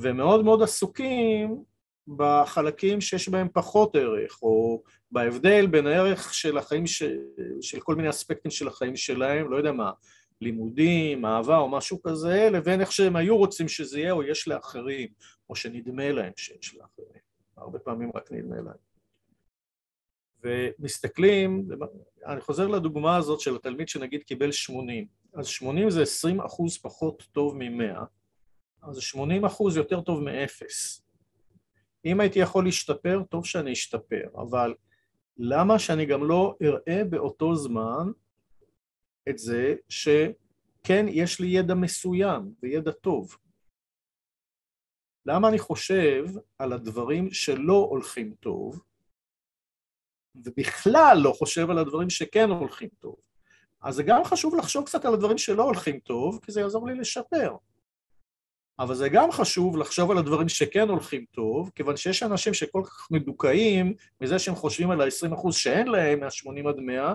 ומאוד מאוד עסוקים בחלקים שיש בהם פחות ערך, או בהבדל בין הערך של החיים, ש... של כל מיני אספקטים של החיים שלהם, לא יודע מה, לימודים, אהבה או משהו כזה, לבין איך שהם היו רוצים שזה יהיה או יש לאחרים, או שנדמה להם שיש לאחרים. הרבה פעמים רק נדמה להם. ומסתכלים, אני חוזר לדוגמה הזאת של התלמיד שנגיד קיבל שמונים, אז שמונים זה עשרים אחוז פחות טוב מ-מאה, אז שמונים אחוז יותר טוב מאפס. אם הייתי יכול להשתפר, טוב שאני אשתפר, אבל למה שאני גם לא אראה באותו זמן את זה שכן יש לי ידע מסוים וידע טוב? למה אני חושב על הדברים שלא הולכים טוב, ובכלל לא חושב על הדברים שכן הולכים טוב? אז זה גם חשוב לחשוב קצת על הדברים שלא הולכים טוב, כי זה יעזור לי לשפר. אבל זה גם חשוב לחשוב על הדברים שכן הולכים טוב, כיוון שיש אנשים שכל כך מדוכאים מזה שהם חושבים על ה-עשרים אחוז שאין להם, מה-שמונים עד מאה,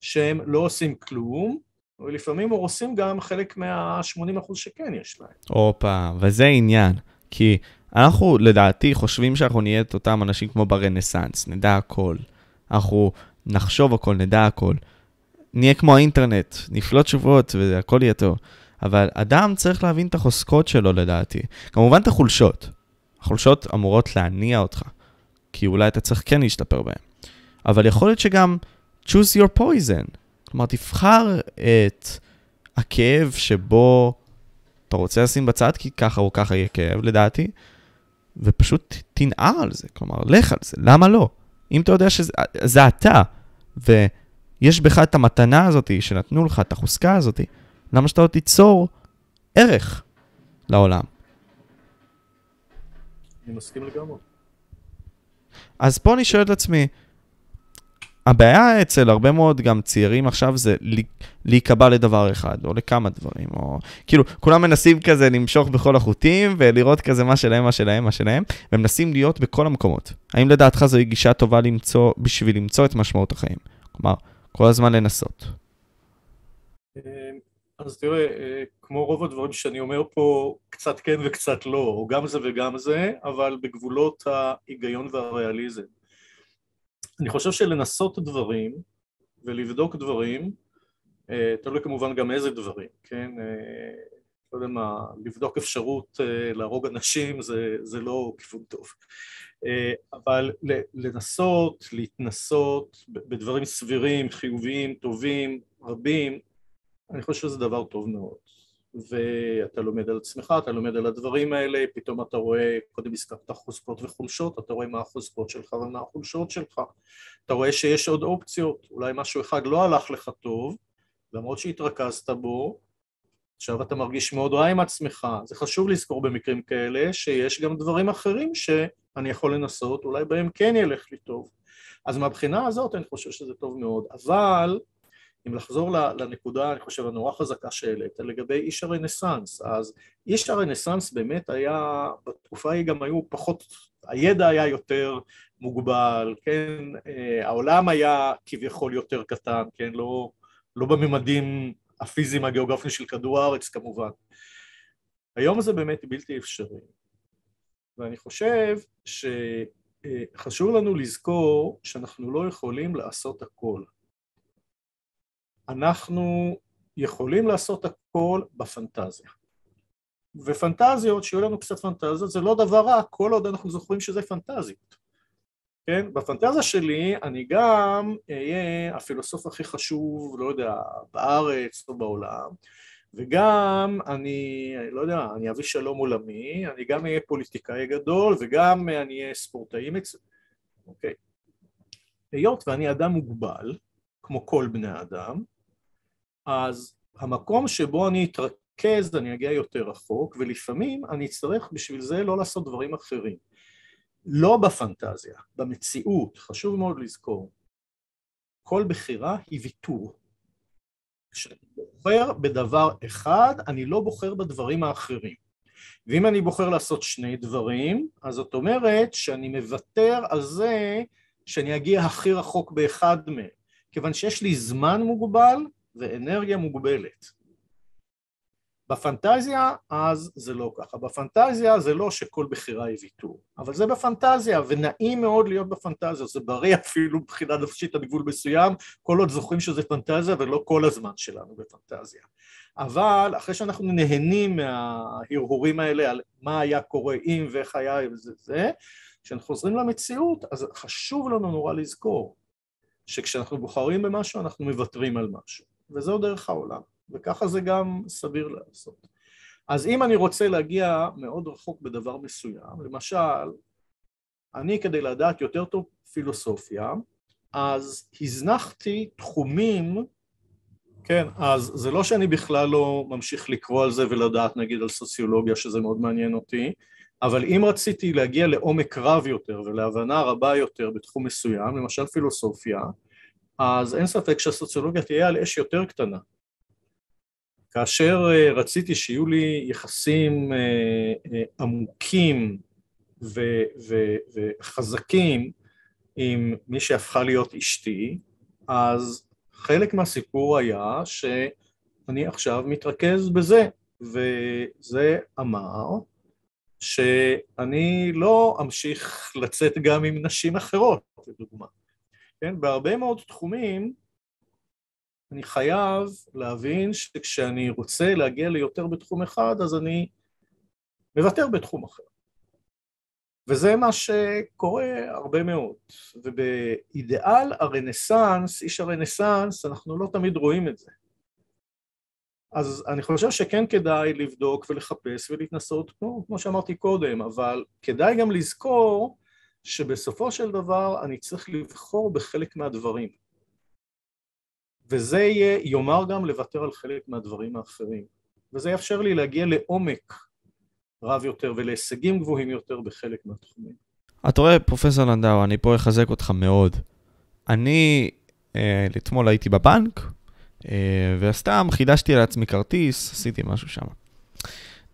שהם לא עושים כלום, ולפעמים עושים גם חלק מה-שמונים אחוז שכן יש להם. אופה, וזה עניין, כי אנחנו לדעתי חושבים שאנחנו נהיה את אותם אנשים כמו ברנסנס, נדע הכל, אנחנו נחשוב הכל, נדע הכל, נהיה כמו האינטרנט, נפלוט תשובות והכל יהיה טוב. אבל אדם צריך להבין את החוזקות שלו לדעתי. כמובן את החולשות. החולשות אמורות להניע אותך, כי אולי אתה צריך כן להשתפר בהן. אבל יכול להיות שגם choose your poison. כלומר, תבחר את הכאב שבו אתה רוצה לשים בצד, כי ככה או ככה יהיה כאב לדעתי, ופשוט תנער על זה. כלומר, לך על זה. למה לא? אם אתה יודע שזה אתה, ויש בך את המתנה הזאת שנתנו לך, את החוזקה הזאת, למה שאתה לא תיצור ערך לעולם? אני מסכים לגמרי. אז פה אני שואל את עצמי, הבעיה אצל הרבה מאוד גם צעירים עכשיו זה להיקבע לדבר אחד, או לכמה דברים, או כאילו, כולם מנסים כזה למשוך בכל החוטים, ולראות כזה מה שלהם, מה שלהם, מה שלהם, והם מנסים להיות בכל המקומות. האם לדעתך זו גישה טובה למצוא, בשביל למצוא את משמעות החיים? כלומר, כל הזמן לנסות. אז תראה, כמו רוב הדברים שאני אומר פה, קצת כן וקצת לא, או גם זה וגם זה, אבל בגבולות ההיגיון והריאליזם. אני חושב שלנסות דברים ולבדוק דברים, תלוי כמובן גם איזה דברים, כן? לא יודע מה, לבדוק אפשרות להרוג אנשים זה, זה לא כיוון טוב. אבל לנסות, להתנסות בדברים סבירים, חיוביים, טובים, רבים, אני חושב שזה דבר טוב מאוד, ואתה לומד על עצמך, אתה לומד על הדברים האלה, פתאום אתה רואה, קודם הזכרת חוזקות וחולשות, אתה רואה מה החוזקות שלך ומה החולשות שלך, אתה רואה שיש עוד אופציות, אולי משהו אחד לא הלך לך טוב, למרות שהתרכזת בו, עכשיו אתה מרגיש מאוד רע עם עצמך, זה חשוב לזכור במקרים כאלה, שיש גם דברים אחרים שאני יכול לנסות, אולי בהם כן ילך לי טוב, אז מהבחינה הזאת אני חושב שזה טוב מאוד, אבל אם לחזור לנקודה, אני חושב, הנורא חזקה שאלת, לגבי איש הרנסנס, אז איש הרנסנס באמת היה, בתקופה היא גם היו פחות, הידע היה יותר מוגבל, כן, העולם היה כביכול יותר קטן, כן, לא, לא בממדים הפיזיים הגיאוגרפיים של כדור הארץ כמובן. היום זה באמת בלתי אפשרי, ואני חושב ש... חשוב לנו לזכור שאנחנו לא יכולים לעשות הכל. אנחנו יכולים לעשות הכל בפנטזיה. ופנטזיות, שיהיו לנו קצת פנטזיות, זה לא דבר רע, כל עוד אנחנו זוכרים שזה פנטזיות. כן? בפנטזיה שלי אני גם אהיה הפילוסוף הכי חשוב, לא יודע, בארץ או בעולם, וגם אני, לא יודע, אני אביא שלום עולמי, אני גם אהיה פוליטיקאי גדול, וגם אני אהיה ספורטאי מצ... אוקיי. היות ואני אדם מוגבל, כמו כל בני האדם, אז המקום שבו אני אתרכז, אני אגיע יותר רחוק, ולפעמים אני אצטרך בשביל זה לא לעשות דברים אחרים. לא בפנטזיה, במציאות, חשוב מאוד לזכור, כל בחירה היא ויתור. כשאני בוחר בדבר אחד, אני לא בוחר בדברים האחרים. ואם אני בוחר לעשות שני דברים, אז זאת אומרת שאני מוותר על זה שאני אגיע הכי רחוק באחד מהם, כיוון שיש לי זמן מוגבל ואנרגיה מוגבלת. בפנטזיה אז זה לא ככה, בפנטזיה זה לא שכל בחירה היא ויתור, אבל זה בפנטזיה, ונעים מאוד להיות בפנטזיה, זה בריא אפילו מבחינה נפשית בגבול מסוים, כל עוד זוכרים שזה פנטזיה ולא כל הזמן שלנו בפנטזיה. אבל אחרי שאנחנו נהנים מההרהורים האלה על מה היה קורה אם ואיך היה זה זה, כשאנחנו חוזרים למציאות, אז חשוב לנו נורא לזכור, שכשאנחנו בוחרים במשהו אנחנו מוותרים על משהו, וזהו דרך העולם. וככה זה גם סביר לעשות. אז אם אני רוצה להגיע מאוד רחוק בדבר מסוים, למשל, אני כדי לדעת יותר טוב פילוסופיה, אז הזנחתי תחומים, כן, אז זה לא שאני בכלל לא ממשיך לקרוא על זה ולדעת, נגיד על סוציולוגיה, שזה מאוד מעניין אותי, אבל אם רציתי להגיע לעומק רב יותר ולהבנה רבה יותר בתחום מסוים, למשל פילוסופיה, אז אין ספק שהסוציולוגיה תהיה על אש יותר קטנה. כאשר רציתי שיהיו לי יחסים עמוקים ו- ו- וחזקים עם מי שהפכה להיות אשתי, אז חלק מהסיפור היה שאני עכשיו מתרכז בזה, וזה אמר שאני לא אמשיך לצאת גם עם נשים אחרות, לדוגמה. כן, בהרבה מאוד תחומים, אני חייב להבין שכשאני רוצה להגיע ליותר בתחום אחד, אז אני מוותר בתחום אחר. וזה מה שקורה הרבה מאוד. ובאידיאל הרנסנס, איש הרנסנס, אנחנו לא תמיד רואים את זה. אז אני חושב שכן כדאי לבדוק ולחפש ולהתנסות, כמו, כמו שאמרתי קודם, אבל כדאי גם לזכור שבסופו של דבר אני צריך לבחור בחלק מהדברים. וזה יאמר גם לוותר על חלק מהדברים האחרים. וזה יאפשר לי להגיע לעומק רב יותר ולהישגים גבוהים יותר בחלק מהתחומים. אתה רואה, פרופסור לנדאו, אני פה אחזק אותך מאוד. אני, אה, אתמול הייתי בבנק, אה, וסתם חידשתי לעצמי כרטיס, עשיתי משהו שם.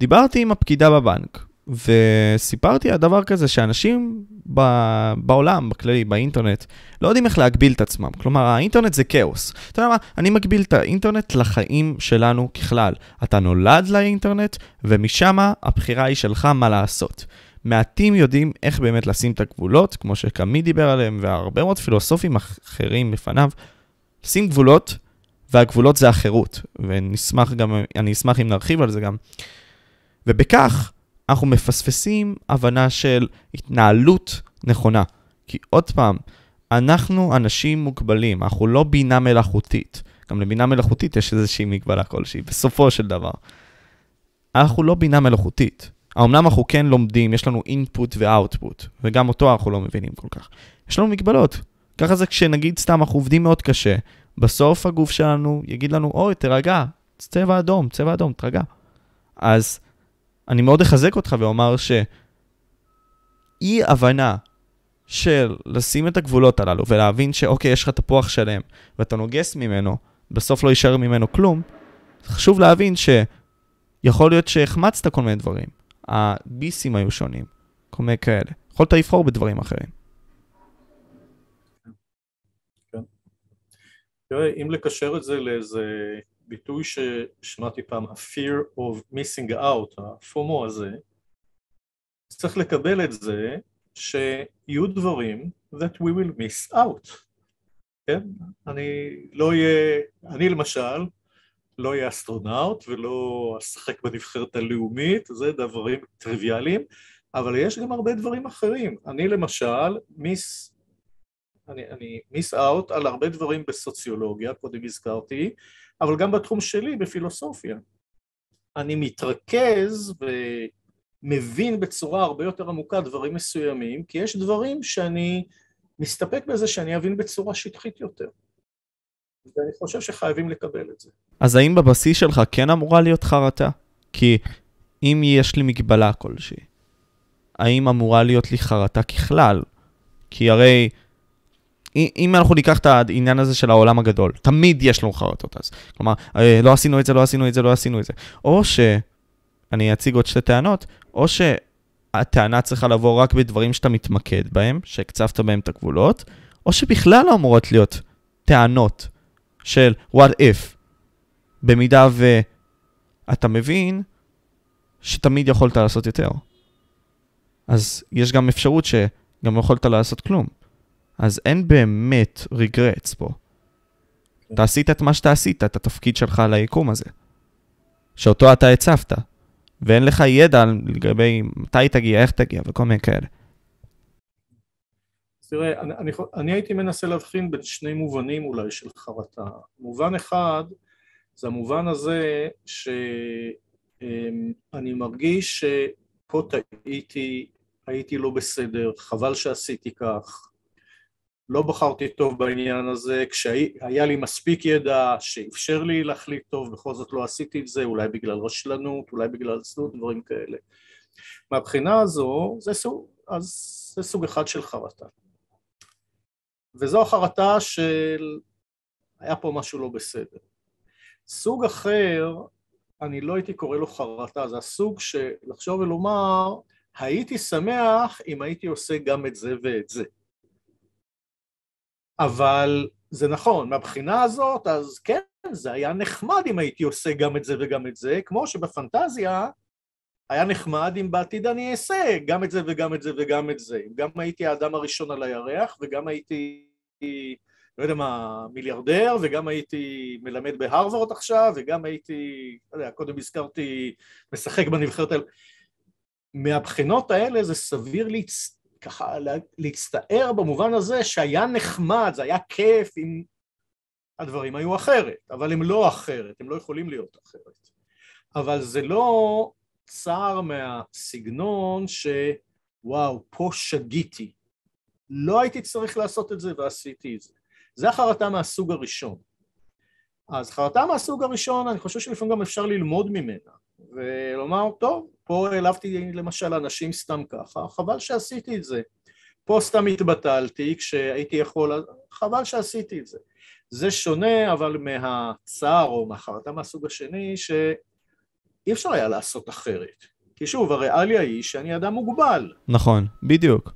דיברתי עם הפקידה בבנק, וסיפרתי הדבר כזה שאנשים ב- בעולם, בכללי, באינטרנט, לא יודעים איך להגביל את עצמם. כלומר, האינטרנט זה כאוס. אתה יודע מה? אני מגביל את האינטרנט לחיים שלנו ככלל. אתה נולד לאינטרנט, ומשם הבחירה היא שלך מה לעשות. מעטים יודעים איך באמת לשים את הגבולות, כמו שקמי דיבר עליהם, והרבה מאוד פילוסופים אחרים לפניו, שים גבולות, והגבולות זה החירות. ונשמח גם, אני אשמח אם נרחיב על זה גם. ובכך, אנחנו מפספסים הבנה של התנהלות נכונה. כי עוד פעם, אנחנו אנשים מוגבלים, אנחנו לא בינה מלאכותית. גם לבינה מלאכותית יש איזושהי מגבלה כלשהי, בסופו של דבר. אנחנו לא בינה מלאכותית. האמנם אנחנו כן לומדים, יש לנו אינפוט ואוטפוט, וגם אותו אנחנו לא מבינים כל כך. יש לנו מגבלות. ככה זה כשנגיד סתם, אנחנו עובדים מאוד קשה. בסוף הגוף שלנו יגיד לנו, אוי, תרגע, צבע אדום, צבע אדום, תרגע. אז אני מאוד אחזק אותך ואומר שאי הבנה של לשים את הגבולות הללו ולהבין שאוקיי, יש לך תפוח שלם ואתה נוגס ממנו, בסוף לא יישאר ממנו כלום, חשוב להבין שיכול להיות שהחמצת כל מיני דברים. הביסים היו שונים, כל מיני כאלה. יכולת לבחור בדברים אחרים. כן. תראה, אם לקשר את זה לאיזה ביטוי ששמעתי פעם, ה-fear of missing out, הפומו הזה, צריך לקבל את זה שיהיו דברים that we will miss out. כן? אני לא יהיה, אני למשל, לא יהיה אסטרונאוט ולא אשחק בנבחרת הלאומית, זה דברים טריוויאליים, אבל יש גם הרבה דברים אחרים. אני למשל, מיס, אני, אני מיס אאוט על הרבה דברים בסוציולוגיה, קודם הזכרתי, אבל גם בתחום שלי, בפילוסופיה. אני מתרכז ומבין בצורה הרבה יותר עמוקה דברים מסוימים, כי יש דברים שאני מסתפק בזה שאני אבין בצורה שטחית יותר. ואני חושב שחייבים לקבל את זה. אז האם בבסיס שלך כן אמורה להיות חרטה? כי אם יש לי מגבלה כלשהי, האם אמורה להיות לי חרטה ככלל? כי הרי, אם אנחנו ניקח את העניין הזה של העולם הגדול, תמיד יש לנו חרטות אז. כלומר, לא עשינו את זה, לא עשינו את זה, לא עשינו את זה. או ש... אני אציג עוד שתי טענות, או שהטענה צריכה לבוא רק בדברים שאתה מתמקד בהם, שהקצבת בהם את הגבולות, או שבכלל לא אמורות להיות טענות של what if, במידה ואתה מבין שתמיד יכולת לעשות יותר. אז יש גם אפשרות שגם יכולת לעשות כלום. אז אין באמת רגרץ פה. אתה עשית את מה שאתה עשית, את התפקיד שלך על היקום הזה, שאותו אתה הצפת, ואין לך ידע לגבי מתי תגיע, איך תגיע, וכל מיני כאלה. תראה, אני, אני, אני הייתי מנסה להבחין בין שני מובנים אולי של חרטה. מובן אחד, זה המובן הזה שאני מרגיש שפה הייתי, הייתי לא בסדר, חבל שעשיתי כך, לא בחרתי טוב בעניין הזה, כשהיה לי מספיק ידע שאפשר לי להחליט טוב, בכל זאת לא עשיתי את זה, אולי בגלל רשלנות, אולי בגלל זנות, דברים כאלה. מהבחינה הזו, זה סוג, אז זה סוג אחד של חרטה. וזו החרטה של, היה פה משהו לא בסדר. סוג אחר, אני לא הייתי קורא לו חרטה, זה הסוג שלחשוב ולומר, הייתי שמח אם הייתי עושה גם את זה ואת זה. אבל זה נכון, מהבחינה הזאת, אז כן, זה היה נחמד אם הייתי עושה גם את זה וגם את זה, כמו שבפנטזיה היה נחמד אם בעתיד אני אעשה גם את זה וגם את זה וגם את זה. גם הייתי האדם הראשון על הירח, וגם הייתי, לא יודע מה, מיליארדר, וגם הייתי מלמד בהרווארד עכשיו, וגם הייתי, לא יודע, קודם הזכרתי, משחק בנבחרת האלה. מהבחינות האלה זה סביר להצטרף, ככה להצטער במובן הזה שהיה נחמד, זה היה כיף אם הדברים היו אחרת, אבל הם לא אחרת, הם לא יכולים להיות אחרת. אבל זה לא צער מהסגנון שוואו, פה שגיתי, לא הייתי צריך לעשות את זה ועשיתי את זה. זה החרטה מהסוג הראשון. אז חרטה מהסוג הראשון, אני חושב שלפעמים גם אפשר ללמוד ממנה, ולומר, טוב, פה העלבתי למשל אנשים סתם ככה, חבל שעשיתי את זה. פה סתם התבטלתי כשהייתי יכול, חבל שעשיתי את זה. זה שונה, אבל מהצער או מהחרטה מהסוג השני, שאי אפשר היה לעשות אחרת. כי שוב, הריאליה היא שאני אדם מוגבל. נכון, בדיוק.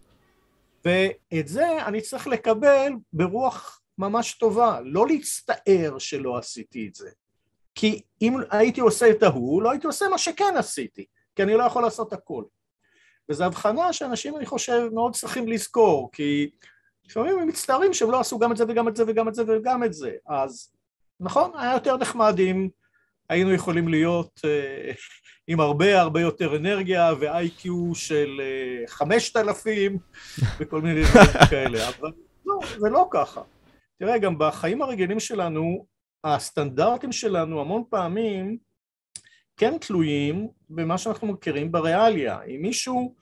ואת זה אני צריך לקבל ברוח ממש טובה, לא להצטער שלא עשיתי את זה. כי אם הייתי עושה את ההוא, לא הייתי עושה מה שכן עשיתי, כי אני לא יכול לעשות הכל. וזו הבחנה שאנשים, אני חושב, מאוד צריכים לזכור, כי לפעמים הם מצטערים שהם לא עשו גם את זה וגם את זה וגם את זה וגם את זה. אז נכון, היה יותר נחמדים, היינו יכולים להיות אה, עם הרבה הרבה יותר אנרגיה ו-איי קיו של אה, חמשת אלפים וכל מיני דברים כאלה, אבל לא, זה לא ככה. תראה, גם בחיים הרגילים שלנו, הסטנדרטים שלנו המון פעמים כן תלויים במה שאנחנו מכירים בריאליה. אם מישהו,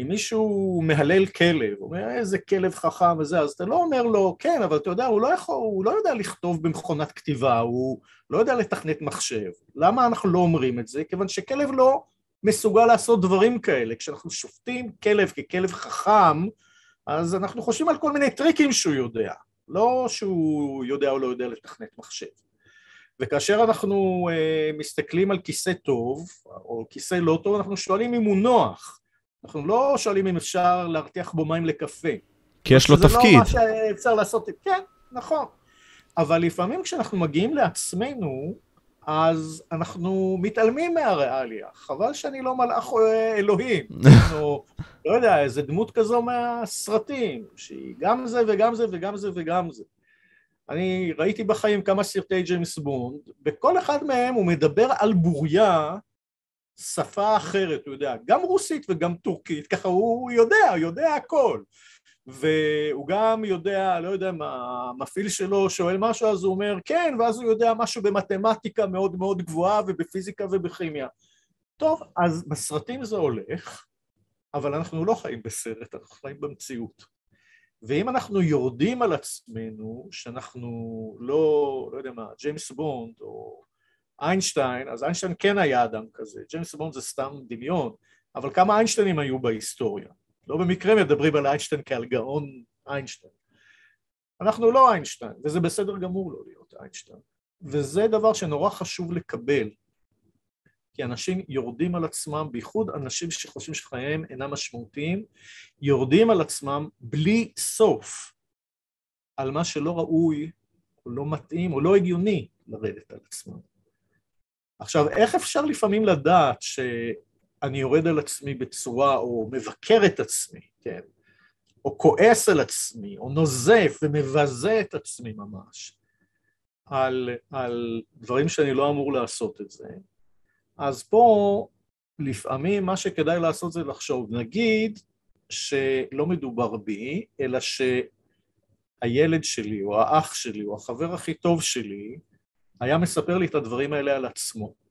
אם מישהו מהלל כלב, אומר איזה כלב חכם וזה, אז אתה לא אומר לו, כן, אבל אתה יודע, הוא לא יכול, הוא לא יודע לכתוב במכונת כתיבה, הוא לא יודע לתכנת מחשב. למה אנחנו לא אומרים את זה? כיוון שכלב לא מסוגל לעשות דברים כאלה. כשאנחנו שופטים כלב ככלב חכם, אז אנחנו חושבים על כל מיני טריקים שהוא יודע. לא שהוא יודע או לא יודע לתכנת מחשב. וכאשר אנחנו uh, מסתכלים על כיסא טוב, או כיסא לא טוב, אנחנו שואלים אם הוא נוח. אנחנו לא שואלים אם אפשר להרתיח בו מים לקפה. כי יש לו תפקיד. זה לא מה שאפשר לעשות. כן, נכון. אבל לפעמים כשאנחנו מגיעים לעצמנו, אז אנחנו מתעלמים מהריאליה. חבל שאני לא מלאך אלוהים. אנחנו, לא יודע, איזה דמות כזו מהסרטים, שהיא גם זה וגם זה וגם זה וגם זה. אני ראיתי בחיים כמה סרטי ג'יימס בונד, בכל אחד מהם הוא מדבר על בוריה שפה אחרת, הוא יודע, גם רוסית וגם טורקית, ככה הוא יודע, יודע הכל. והוא גם יודע, לא יודע מה, המפעיל שלו שואל משהו, אז הוא אומר כן, ואז הוא יודע משהו במתמטיקה מאוד מאוד גבוהה, ובפיזיקה ובכימיה. טוב, אז בסרטים זה הולך, אבל אנחנו לא חיים בסרט, אנחנו חיים במציאות. ואם אנחנו יורדים על עצמנו, שאנחנו לא, לא יודע מה, ג'יימס בונד או איינשטיין, אז איינשטיין כן היה אדם כזה, ג'יימס בונד זה סתם דמיון, אבל כמה איינשטיינים היו בהיסטוריה? לא במקרה מדברים על איינשטיין כעל גאון איינשטיין. אנחנו לא איינשטיין, וזה בסדר גמור לא להיות איינשטיין. וזה דבר שנורא חשוב לקבל, כי אנשים יורדים על עצמם, בייחוד אנשים שחושבים שחייהם אינם משמעותיים, יורדים על עצמם בלי סוף, על מה שלא ראוי, או לא מתאים, או לא הגיוני לרדת על עצמם. עכשיו, איך אפשר לפעמים לדעת ש... אני יורד על עצמי בצורה, או מבקר את עצמי, כן, או כועס על עצמי, או נוזף ומבזה את עצמי ממש, על, על דברים שאני לא אמור לעשות את זה. אז פה, לפעמים מה שכדאי לעשות זה לחשוב, נגיד שלא מדובר בי, אלא שהילד שלי, או האח שלי, או החבר הכי טוב שלי, היה מספר לי את הדברים האלה על עצמו.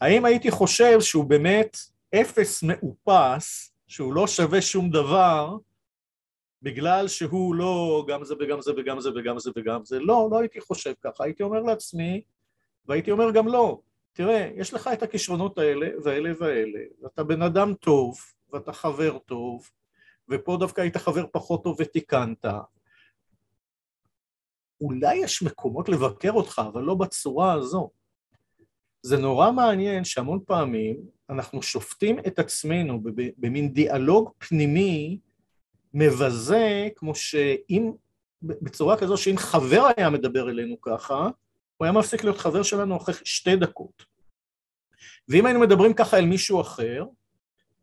האם הייתי חושב שהוא באמת אפס מאופס, שהוא לא שווה שום דבר, בגלל שהוא לא גם זה וגם זה וגם זה וגם זה וגם זה? לא, לא הייתי חושב ככה. הייתי אומר לעצמי, והייתי אומר גם לא, תראה, יש לך את הכישרונות האלה והאלה והאלה, ואתה בן אדם טוב, ואתה חבר טוב, ופה דווקא היית חבר פחות טוב ותיקנת. אולי יש מקומות לבקר אותך, אבל לא בצורה הזו. זה נורא מעניין שהמון פעמים אנחנו שופטים את עצמנו במין דיאלוג פנימי מבזה, כמו שאם, בצורה כזו שאם חבר היה מדבר אלינו ככה, הוא היה מפסיק להיות חבר שלנו אחרי שתי דקות. ואם היינו מדברים ככה אל מישהו אחר,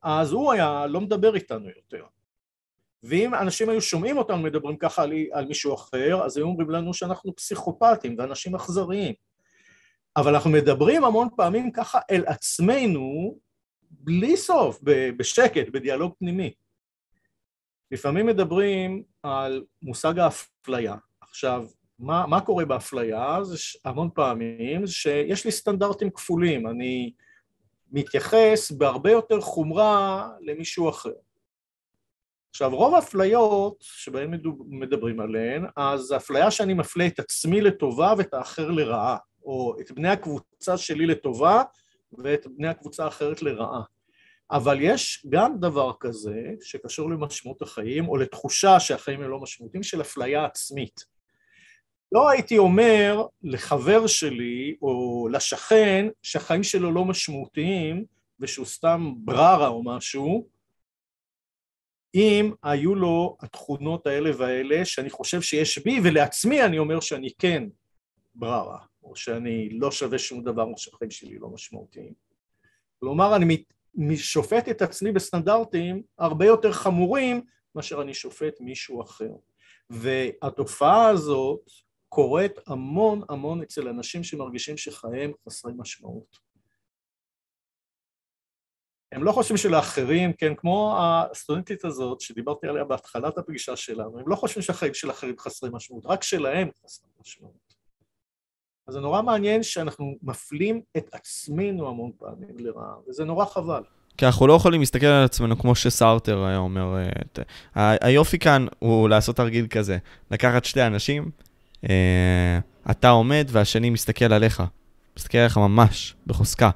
אז הוא היה לא מדבר איתנו יותר. ואם אנשים היו שומעים אותנו מדברים ככה על, על מישהו אחר, אז היו אומרים לנו שאנחנו פסיכופטים ואנשים אכזריים. אבל אנחנו מדברים המון פעמים ככה אל עצמנו, בלי סוף, בשקט, בדיאלוג פנימי. לפעמים מדברים על מושג האפליה. עכשיו, מה, מה קורה באפליה? זה המון פעמים שיש לי סטנדרטים כפולים, אני מתייחס בהרבה יותר חומרה למישהו אחר. עכשיו, רוב האפליות שבהן מדברים עליהן, אז האפליה שאני מפלה את עצמי לטובה ואת האחר לרעה. או את בני הקבוצה שלי לטובה, ואת בני הקבוצה האחרת לרעה. אבל יש גם דבר כזה, שקשור למשמעות החיים, או לתחושה שהחיים הם לא משמעותיים, של אפליה עצמית. לא הייתי אומר לחבר שלי, או לשכן, שהחיים שלו לא משמעותיים, ושהוא סתם בררה או משהו, אם היו לו התכונות האלה והאלה, שאני חושב שיש בי, ולעצמי אני אומר שאני כן בררה. או שאני לא שווה שום דבר, או שהחיים שלי לא משמעותיים. כלומר, אני שופט את עצמי בסטנדרטים הרבה יותר חמורים, מאשר אני שופט מישהו אחר. והתופעה הזאת קורית המון המון אצל אנשים שמרגישים שחיים חסרי משמעות. הם לא חושבים שלאחרים, כן, כמו הסטודנטית הזאת שדיברתי עליה בהתחלת הפגישה שלנו, הם לא חושבים שהחיים של אחרים חסרי משמעות, רק שלהם חסרי משמעות. אז זה נורא מעניין שאנחנו מפלים את עצמנו המון פעמים לרעה, וזה נורא חבל. כי אנחנו לא יכולים להסתכל על עצמנו כמו שסארטר היה אומר. היופי כאן הוא לעשות תרגיל כזה, לקחת שתי אנשים, אתה עומד והשני מסתכל עליך, מסתכל עליך ממש, בחוזקה.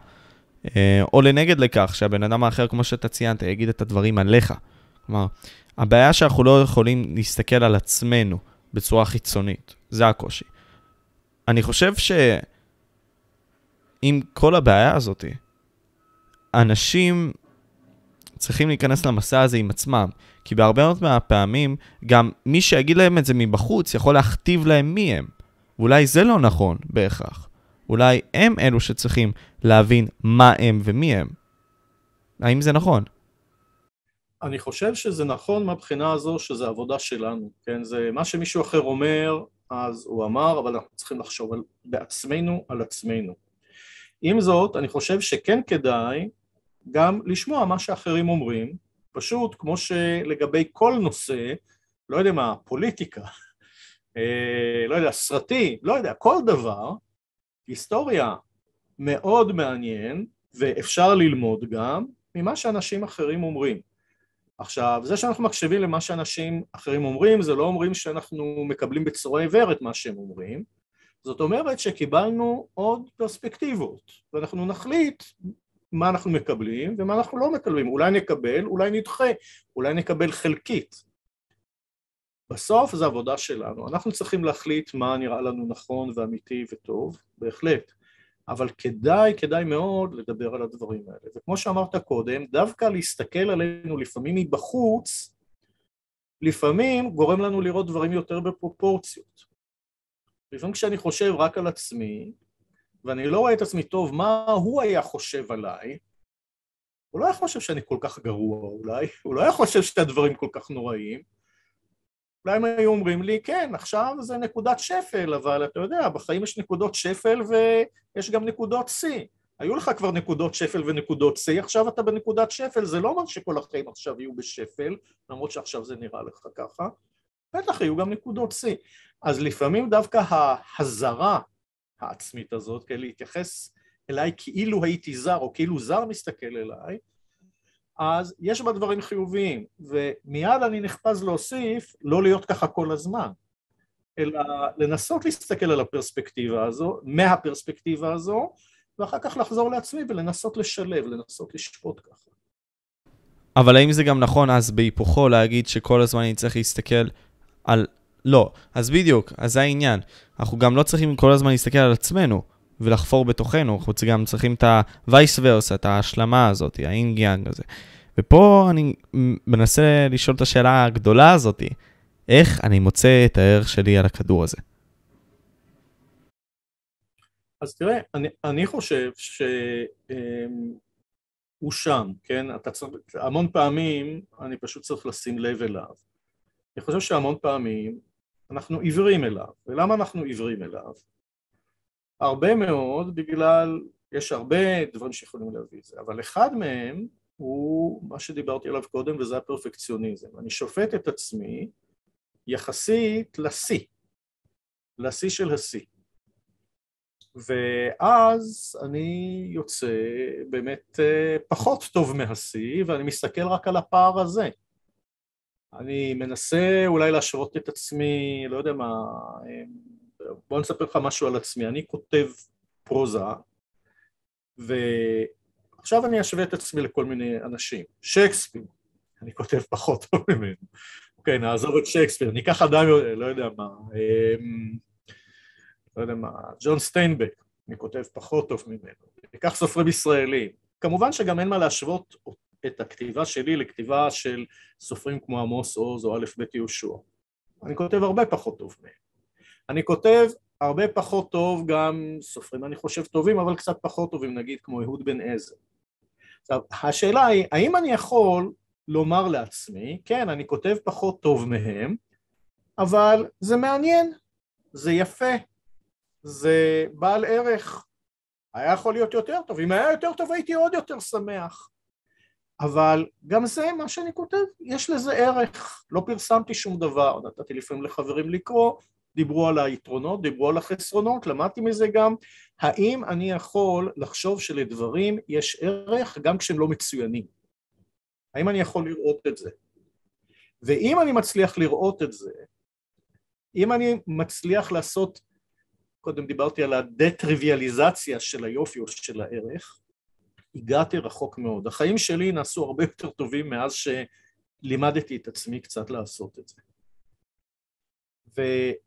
או לנגד לכך שהבן אדם האחר, כמו שאתה ציינת, יגיד את הדברים עליך. כלומר, הבעיה שאנחנו לא יכולים להסתכל על עצמנו בצורה חיצונית, זה הקושי. אני חושב שעם כל הבעיה הזאת, אנשים צריכים להיכנס למסע הזה עם עצמם, כי בהרבה מאוד מהפעמים, גם מי שיגיד להם את זה מבחוץ יכול להכתיב להם מי הם, ואולי זה לא נכון בהכרח. אולי הם אלו שצריכים להבין מה הם ומי הם. האם זה נכון? אני חושב שזה נכון מהבחינה הזו שזה עבודה שלנו, כן? זה מה שמישהו אחר אומר, אז הוא אמר, אבל אנחנו צריכים לחשוב על, בעצמנו על עצמנו. עם זאת, אני חושב שכן כדאי גם לשמוע מה שאחרים אומרים, פשוט כמו שלגבי כל נושא, לא יודע מה, פוליטיקה, לא יודע, סרטי, לא יודע, כל דבר, היסטוריה מאוד מעניין, ואפשר ללמוד גם ממה שאנשים אחרים אומרים. עכשיו, זה שאנחנו מקשבים למה שאנשים אחרים אומרים, זה לא אומרים שאנחנו מקבלים בצורה עיוורת מה שהם אומרים, זאת אומרת שקיבלנו עוד פרספקטיבות, ואנחנו נחליט מה אנחנו מקבלים ומה אנחנו לא מקבלים, אולי נקבל, אולי נדחה, אולי נקבל חלקית. בסוף זה עבודה שלנו, אנחנו צריכים להחליט מה נראה לנו נכון ואמיתי וטוב, בהחלט. אבל כדאי, כדאי מאוד לדבר על הדברים האלה. וכמו שאמרת קודם, דווקא להסתכל עלינו לפעמים מבחוץ, לפעמים גורם לנו לראות דברים יותר בפרופורציות. לפעמים כשאני חושב רק על עצמי, ואני לא רואה את עצמי טוב מה הוא היה חושב עליי, הוא לא היה חושב שאני כל כך גרוע אולי, הוא לא היה חושב שהדברים כל כך נוראים, אולי הם היו אומרים לי, כן, עכשיו זה נקודת שפל, אבל אתה יודע, בחיים יש נקודות שפל ויש גם נקודות שיא. היו לך כבר נקודות שפל ונקודות שיא, עכשיו אתה בנקודת שפל, זה לא אומר שכל החיים עכשיו יהיו בשפל, למרות שעכשיו זה נראה לך ככה, בטח יהיו גם נקודות שיא. אז לפעמים דווקא ההזרה העצמית הזאת, כאלה להתייחס אליי כאילו הייתי זר, או כאילו זר מסתכל אליי, אז יש בה דברים חיוביים, ומיד אני נחפז להוסיף, לא להיות ככה כל הזמן, אלא לנסות להסתכל על הפרספקטיבה הזו, מהפרספקטיבה הזו, ואחר כך לחזור לעצמי ולנסות לשלב, לנסות לשפוט ככה. אבל האם זה גם נכון אז בהיפוכו להגיד שכל הזמן אני צריך להסתכל על... לא, אז בדיוק, אז זה העניין. אנחנו גם לא צריכים כל הזמן להסתכל על עצמנו, ולחפור בתוכנו, אנחנו גם צריכים את ה-vice versa, את ההשלמה הזאת, האינג-יאנג הזה. ופה אני מנסה לשאול את השאלה הגדולה הזאת, איך אני מוצא את הערך שלי על הכדור הזה? אז תראה, אני, אני חושב שהוא שם, כן? אתה צריך, המון פעמים אני פשוט צריך לשים לב אליו. אני חושב שהמון פעמים אנחנו עיוורים אליו. ולמה אנחנו עיוורים אליו? הרבה מאוד, בגלל, יש הרבה דברים שיכולים להביא את זה, אבל אחד מהם הוא מה שדיברתי עליו קודם, וזה הפרפקציוניזם. אני שופט את עצמי יחסית ל-C, ל-C של ה-C. ואז אני יוצא באמת פחות טוב מה-C, ואני מסתכל רק על הפער הזה. אני מנסה אולי להשוות את עצמי, לא יודע מה... בוא נספר לך משהו על עצמי, אני כותב פרוזה, ועכשיו אני אשווה את עצמי לכל מיני אנשים. שייקספיר, אני כותב פחות טוב ממנו. אוקיי, נעזוב את שייקספיר, אני אקח אדם, לא יודע מה, לא יודע מה, ג'ון סטיינבק, אני כותב פחות טוב ממנו. אקח סופרים ישראלים. כמובן שגם אין מה להשוות את הכתיבה שלי לכתיבה של סופרים כמו עמוס עוז או אלברט יושע. אני כותב הרבה פחות טוב מהם. אני כותב הרבה פחות טוב, גם סופרים אני חושב טובים, אבל קצת פחות טובים, נגיד כמו יהוד בן עזר. עכשיו, השאלה היא, האם אני יכול לומר לעצמי, כן, אני כותב פחות טוב מהם, אבל זה מעניין, זה יפה, זה בעל ערך, היה יכול להיות יותר טוב, אם היה יותר טוב הייתי עוד יותר שמח, אבל גם זה מה שאני כותב, יש לזה ערך, לא פרסמתי שום דבר, נתתי לפעמים לחברים לקרוא, דיברו על היתרונות, דיברו על החסרונות, למדתי מזה גם, האם אני יכול לחשוב שלדברים יש ערך גם כשהם לא מצוינים? האם אני יכול לראות את זה? ואם אני מצליח לראות את זה, אם אני מצליח לעשות, קודם דיברתי על הדטריוויאליזציה של היופי או של הערך, הגעתי רחוק מאוד. החיים שלי נעשו הרבה יותר טובים מאז שלימדתי את עצמי קצת לעשות את זה.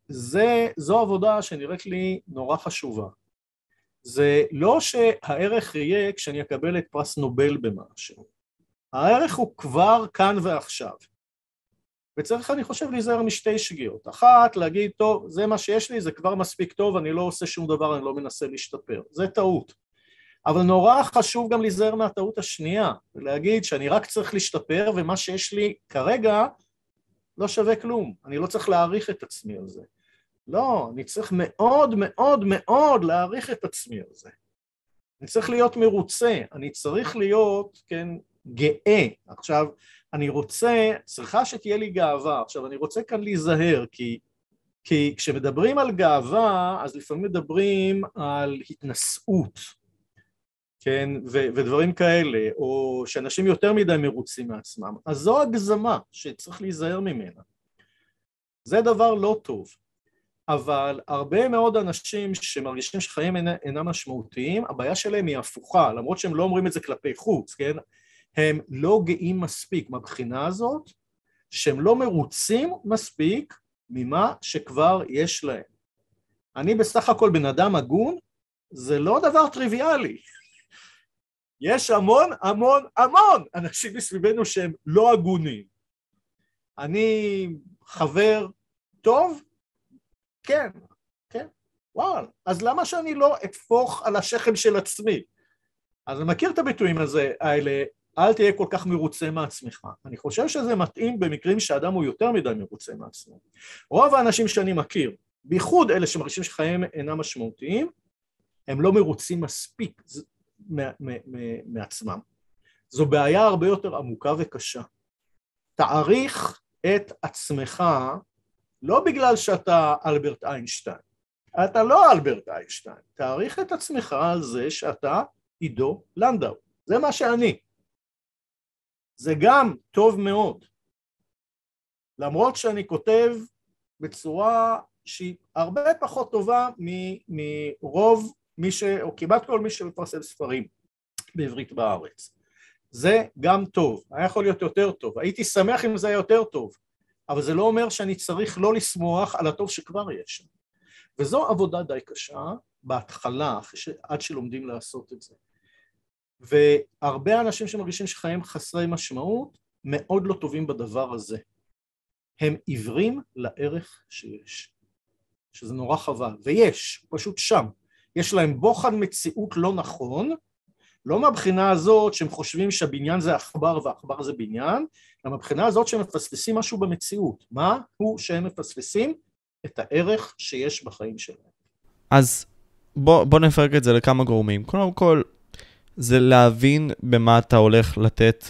וזו עבודה שנראית לי נורא חשובה. זה לא שהערך יהיה כשאני אקבל את פרס נובל במשהו. הערך הוא כבר כאן ועכשיו. וצריך, אני חושב, להיזהר משתי שגיאות. אחת, להגיד, טוב, זה מה שיש לי, זה כבר מספיק טוב, אני לא עושה שום דבר, אני לא מנסה להשתפר. זה טעות. אבל נורא חשוב גם להיזהר מהטעות השנייה, ולהגיד שאני רק צריך להשתפר, ומה שיש לי כרגע לא שווה כלום. אני לא צריך להעריך את עצמי על זה. לא, אני צריך מאוד מאוד מאוד להעריך את עצמי על זה. אני צריך להיות מרוצה, אני צריך להיות, כן, גאה. עכשיו, אני רוצה, צריכה שתהיה לי גאווה. עכשיו, אני רוצה כאן להיזהר, כי, כי כשמדברים על גאווה, אז לפעמים מדברים על התנשאות, כן, ו, ודברים כאלה, או שאנשים יותר מדי מרוצים מעצמם. אז זו הגזמה שצריך להיזהר ממנה. זה דבר לא טוב. אבל הרבה מאוד אנשים שמרגישים שחיים אינם משמעותיים, הבעיה שלהם היא הפוכה, למרות שהם לא אומרים את זה כלפי חוץ, כן? הם לא גאים מספיק מבחינה הזאת, שהם לא מרוצים מספיק ממה שכבר יש להם. אני בסך הכל בן אדם הגון, זה לא דבר טריוויאלי. יש המון, המון, המון אנשים מסביבנו שהם לא הגונים. אני חבר טוב, כן, כן, וואו, אז למה שאני לא אפוך על השכם של עצמי? אז אני מכיר את הביטויים הזה, האלה, אל תהיה כל כך מרוצה מעצמך. אני חושב שזה מתאים במקרים שאדם הוא יותר מדי מרוצה מעצמו. רוב האנשים שאני מכיר, בייחוד אלה שמרגישים שחיים אינם משמעותיים, הם לא מרוצים מספיק מעצמם. זו בעיה הרבה יותר עמוקה וקשה. תעריך את עצמך, לא בגלל שאתה אלברט איינשטיין, אתה לא אלברט איינשטיין, תעריך את עצמך על זה שאתה עידו לנדאו, זה מה שאני. זה גם טוב מאוד, למרות שאני כותב בצורה שהיא הרבה פחות טובה מרוב מי ש... או כמעט כל מי שמפרסם ספרים בעברית בארץ. זה גם טוב, היה יכול להיות יותר טוב, הייתי שמח אם זה היה יותר טוב, אבל זה לא אומר שאני צריך לא לסמוך על הטוב שכבר יש. וזו עבודה די קשה בהתחלה, עד שלומדים לעשות את זה. והרבה אנשים שמרגישים שחיים חסרי משמעות, מאוד לא טובים בדבר הזה. הם עיוורים לערך שיש, שזה נורא חבל. ויש, פשוט שם. יש להם בוחן מציאות לא נכון, לא מהבחינה הזאת שהם חושבים שהבניין זה עכבר והעכבר זה בניין, אלא מהבחינה הזאת שהם מפספסים משהו במציאות. מה הוא שהם מפספסים? את הערך שיש בחיים שלהם. אז בוא, בוא נפרק את זה לכמה גורמים. קודם כל, זה להבין במה אתה הולך לתת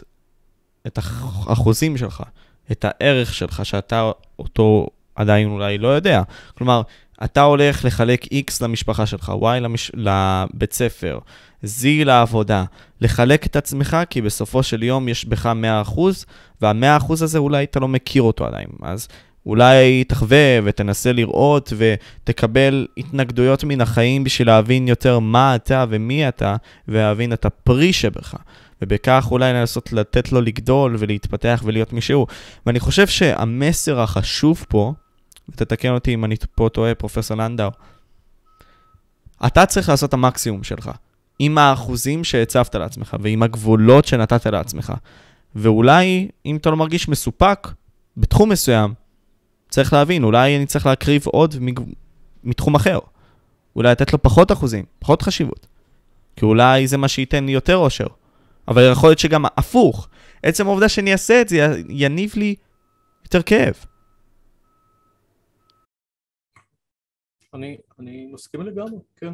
את האחוזים שלך, את הערך שלך, שאתה אותו עדיין אולי לא יודע. כלומר, אתה הולך לחלק X למשפחה שלך, Y למש... לבית ספר, Z לעבודה, לחלק את עצמך, כי בסופו של יום יש בך מאה אחוז, וה-מאה אחוז הזה אולי אתה לא מכיר אותו עדיין, אז אולי תחווה ותנסה לראות ותקבל התנגדויות מן החיים בשביל להבין יותר מה אתה ומי אתה, ולהבין את הפרי שבך, ובכך אולי לנסות לתת לו לגדול ולהתפתח ולהיות מישהו. ואני חושב שהמסר החשוב פה, ותתקן אותי אם אני פה טועה, פרופסור לנדאו, אתה צריך לעשות את המקסימום שלך, עם האחוזים שהצבת לעצמך, ועם הגבולות שנתת לעצמך. ואולי, אם אתה לא מרגיש מסופק, בתחום מסוים, צריך להבין, אולי אני צריך להקריב עוד מתחום אחר. אולי לתת לו פחות אחוזים, פחות חשיבות. כי אולי זה מה שייתן לי יותר עושר. אבל יכול להיות שגם הפוך. עצם העובדה שאני אעשה את זה, יניב לי יותר כאב. אני, אני מסכים לגמרי, כן.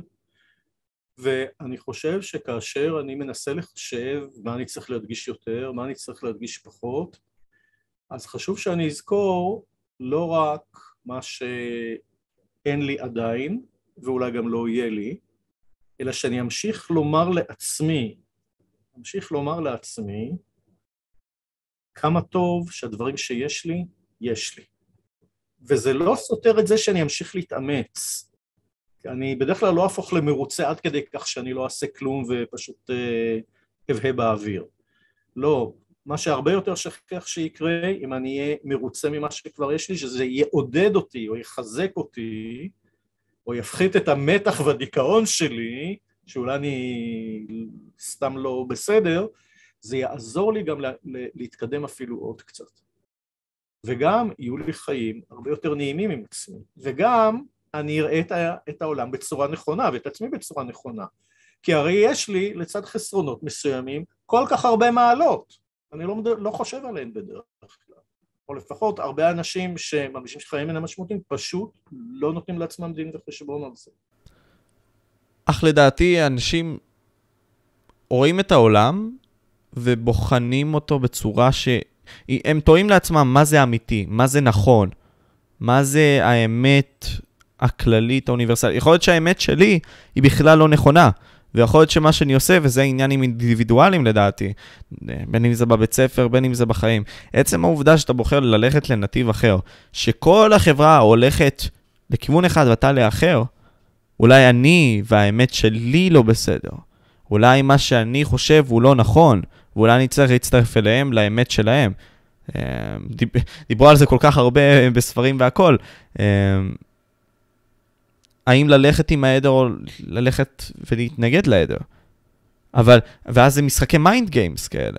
ואני חושב שכאשר אני מנסה לחשב מה אני צריך להדגיש יותר, מה אני צריך להדגיש פחות, אז חשוב שאני אזכור לא רק מה שאין לי עדיין, ואולי גם לא יהיה לי, אלא שאני אמשיך לומר לעצמי, אמשיך לומר לעצמי, כמה טוב שהדברים שיש לי, יש לי. וזה לא סותר את זה שאני אמשיך להתאמץ. אני בדרך כלל לא הפוך למרוצה עד כדי כך שאני לא אעשה כלום ופשוט אבהה באוויר. לא, מה שהרבה יותר שכח שיקרה, אם אני אהיה מרוצה ממה שכבר יש לי, שזה יעודד אותי או יחזק אותי, או יפחית את המתח והדיכאון שלי, שאולי אני סתם לא בסדר, זה יעזור לי גם להתקדם אפילו עוד קצת. וגם יהיו לי חיים הרבה יותר נעימים עם עצמי, וגם אני אראה את העולם בצורה נכונה ואת עצמי בצורה נכונה, כי הרי יש לי לצד חסרונות מסוימים כל כך הרבה מעלות, אני לא, לא חושב עליהן בדרך כלל, או לפחות הרבה אנשים שמרגישים שחיים אינם משמעותיים פשוט לא נותנים לעצמם דין וחשבון על זה. אך לדעתי אנשים רואים את העולם ובוחנים אותו בצורה שהם טועים לעצמם מה זה אמיתי, מה זה נכון, מה זה האמת הכללית, האוניברסלית. יכול להיות שהאמת שלי היא בכלל לא נכונה, ויכול להיות שמה שאני עושה, וזה עניינים אינדיבידואליים לדעתי, בין אם זה בבית ספר, בין אם זה בחיים. עצם העובדה שאתה בוחר ללכת לנתיב אחר, שכל החברה הולכת לכיוון אחד ואתה לאחר, אולי אני והאמת שלי לא בסדר. אולי מה שאני חושב הוא לא נכון, ואולי אני צריך להצטרף אליהם לאמת שלהם. דיברו על זה כל כך הרבה בספרים והכל. האם ללכת עם העדר או ללכת ולהתנגד לעדר? אבל, ואז זה משחקי מיינד גיימס כאלה.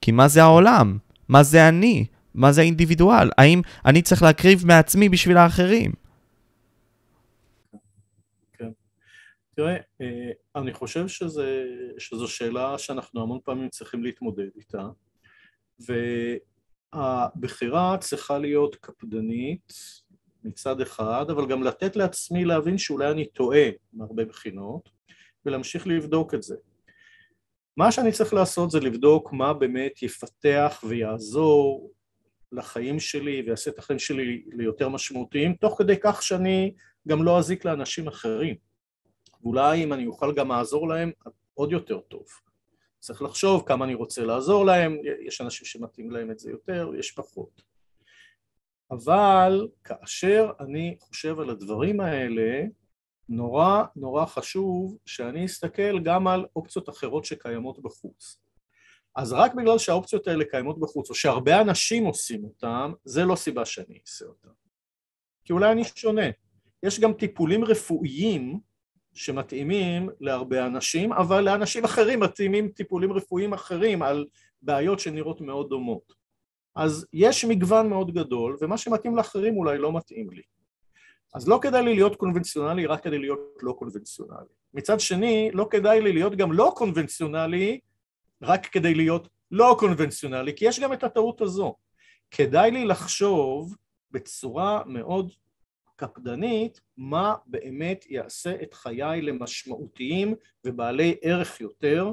כי מה זה העולם? מה זה אני? מה זה האינדיבידואל? האם אני צריך להקריב מעצמי בשביל האחרים? תראה, אני חושב שזה, שזו שאלה שאנחנו המון פעמים צריכים להתמודד איתה, והבחירה צריכה להיות קפדנית מצד אחד, אבל גם לתת לעצמי להבין שאולי אני טועה מהרבה בחינות, ולהמשיך לבדוק את זה. מה שאני צריך לעשות זה לבדוק מה באמת יפתח ויעזור לחיים שלי, ויעשה את החיים שלי ליותר משמעותיים, תוך כדי כך שאני גם לא אזיק לאנשים אחרים. ואולי אם אני אוכל גם לעזור להם, עוד יותר טוב. צריך לחשוב כמה אני רוצה לעזור להם, יש אנשים שמתאים להם את זה יותר, יש פחות. אבל כאשר אני חושב על הדברים האלה, נורא נורא חשוב שאני אסתכל גם על אופציות אחרות שקיימות בחוץ. אז רק בגלל שהאופציות האלה קיימות בחוץ, או שהרבה אנשים עושים אותם, זה לא סיבה שאני אעשה אותם. כי אולי אני שונה. יש גם טיפולים רפואיים, שמתאימים להרבה אנשים, אבל לאנשים אחרים מתאימים טיפולים רפואיים אחרים על בעיות שנראות מאוד דומות. אז יש מגוון מאוד גדול, ומה שמתאים לאחרים אולי לא מתאים לי. אז לא כדאי לי להיות קונבנציונלי, רק כדי להיות לא קונבנציונלי. מצד שני, לא כדאי לי להיות גם לא קונבנציונלי, רק כדי להיות לא קונבנציונלי, כי יש גם את הטעות הזו. כדאי לי לחשוב בצורה מאוד קפדנית, מה באמת יעשה את חיי למשמעותיים ובעלי ערך יותר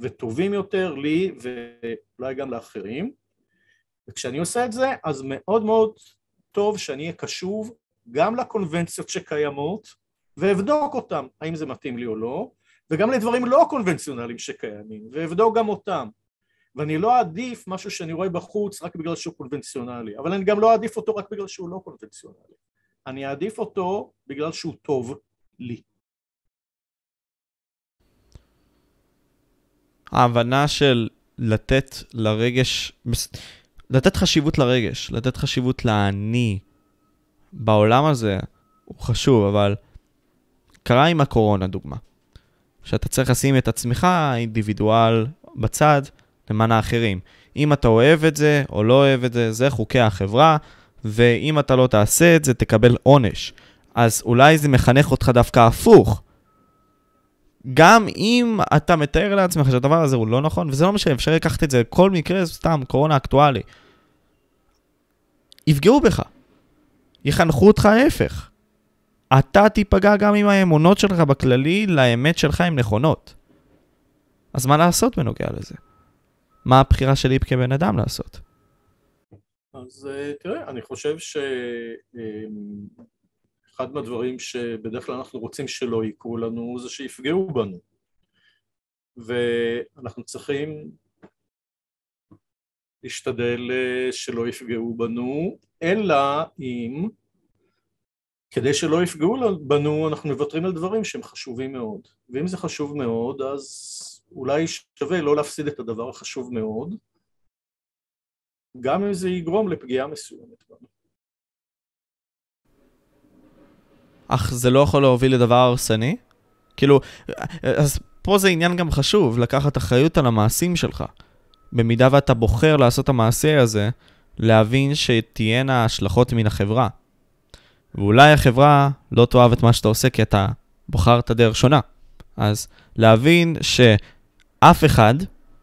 וטובים יותר לי ואולי גם לאחרים. וכשאני עושה את זה, אז מאוד מאוד טוב שאני אהיה קשוב גם לקונבנציות שקיימות ואבדוק אותם, האם זה מתאים לי או לא, וגם לדברים לא קונבנציונליים שקיימים, ואבדוק גם אותם. ואני לא אעדיף משהו שאני רואה בחוץ רק בגלל שהוא קונבנציונלי, אבל אני גם לא אעדיף אותו רק בגלל שהוא לא קונבנציונלי. אני אעדיף אותו בגלל שהוא טוב לי. ההבנה של לתת לרגש, לתת חשיבות לרגש, לתת חשיבות לעני בעולם הזה הוא חשוב, אבל קרה עם הקורונה דוגמה. שאתה צריך לשים את עצמך, האינדיבידואל בצד, למען האחרים. אם אתה אוהב את זה או לא אוהב את זה, זה חוקי החברה. ואם אתה לא תעשה את זה, תקבל עונש. אז אולי זה מחנך אותך דווקא הפוך. גם אם אתה מתאר לעצמך שהדבר הזה הוא לא נכון, וזה לא משנה, אפשר לקחת את זה, כל מקרה זה סתם, קורונה אקטואלי. יפגעו בך. יחנכו אותך ההפך. אתה תיפגע גם עם האמונות שלך בכללי, לאמת שלך עם נכונות. אז מה לעשות בנוגע לזה? מה הבחירה שלי כבן אדם לעשות? אז תראה, אני חושב שאחד מהדברים שבדרך כלל אנחנו רוצים שלא יקרו לנו זה שיפגעו בנו, ואנחנו צריכים להשתדל שלא יפגעו בנו, אלא אם כדי שלא יפגעו בנו אנחנו מוותרים על דברים שהם חשובים מאוד, ואם זה חשוב מאוד אז אולי שווה לא להפסיד את הדבר החשוב מאוד, גם אם זה יגרום לפגיעה מסוימת. אך זה לא יכול להוביל לדבר הרסני? כאילו, אז פה זה עניין גם חשוב, לקחת אחריות על המעשים שלך. במידה ואתה בוחר לעשות המעשה הזה, להבין שתהיינה השלכות מן החברה. ואולי החברה לא תאהב את מה שאתה עושה כי אתה בוחר את הדרך שונה. אז להבין שאף אחד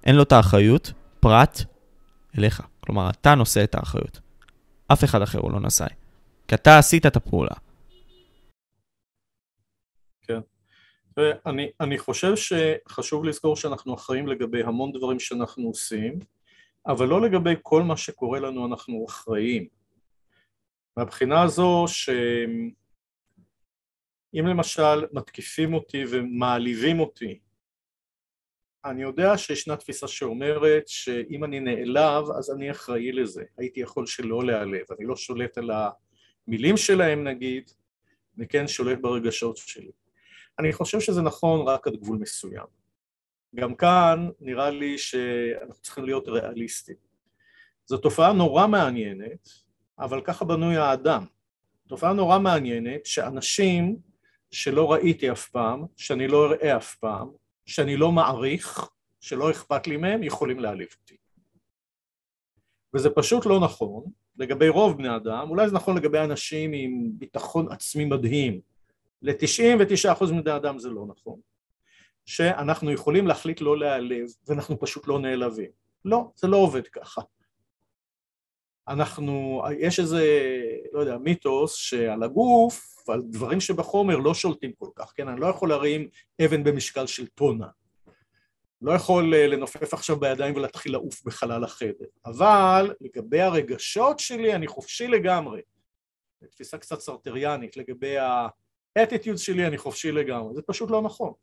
אין לו את האחריות פרט אליך. כלומר, אתה נושא את האחריות. אף אחד אחר הוא לא נשאי. כי אתה עשית את הפעולה. כן. ואני, אני חושב שחשוב לזכור שאנחנו אחראים לגבי המון דברים שאנחנו עושים, אבל לא לגבי כל מה שקורה לנו אנחנו אחראים. מהבחינה הזו שאם למשל מתקיפים אותי ומעליבים אותי, אני יודע שישנה תפיסה שאומרת שאם אני נעלב אז אני אחראי לזה, הייתי יכול שלא להעלב, אני לא שולט על המילים שלהם נגיד, אני כן שולט ברגשות שלי. אני חושב שזה נכון רק עד גבול מסוים. גם כאן נראה לי שאנחנו צריכים להיות ריאליסטים. זו תופעה נורא מעניינת, אבל ככה בנוי האדם. תופעה נורא מעניינת שאנשים שלא ראיתי אף פעם, שאני לא אראה אף פעם, שאני לא מעריך, שלא אכפת לי מהם, יכולים להעליב אותי. וזה פשוט לא נכון לגבי רוב בני אדם, אולי זה נכון לגבי אנשים עם ביטחון עצמי מדהים, ל-תשעים ותשעה אחוז מבני אדם זה לא נכון, שאנחנו יכולים להחליט לא להעלב, ואנחנו פשוט לא נעלבים. לא, זה לא עובד ככה. אנחנו, יש איזה, לא יודע, מיתוס שעל הגוף, על דברים שבחומר לא שולטים כל כך, כן? אני לא יכול להרים אבן במשקל של טונה. לא יכול לנופף עכשיו בידיים ולהתחיל לעוף בחלל החדר. אבל לגבי הרגשות שלי, אני חופשי לגמרי. תפיסה קצת סרטריאנית, לגבי האטיטיוד שלי, אני חופשי לגמרי. זה פשוט לא נכון.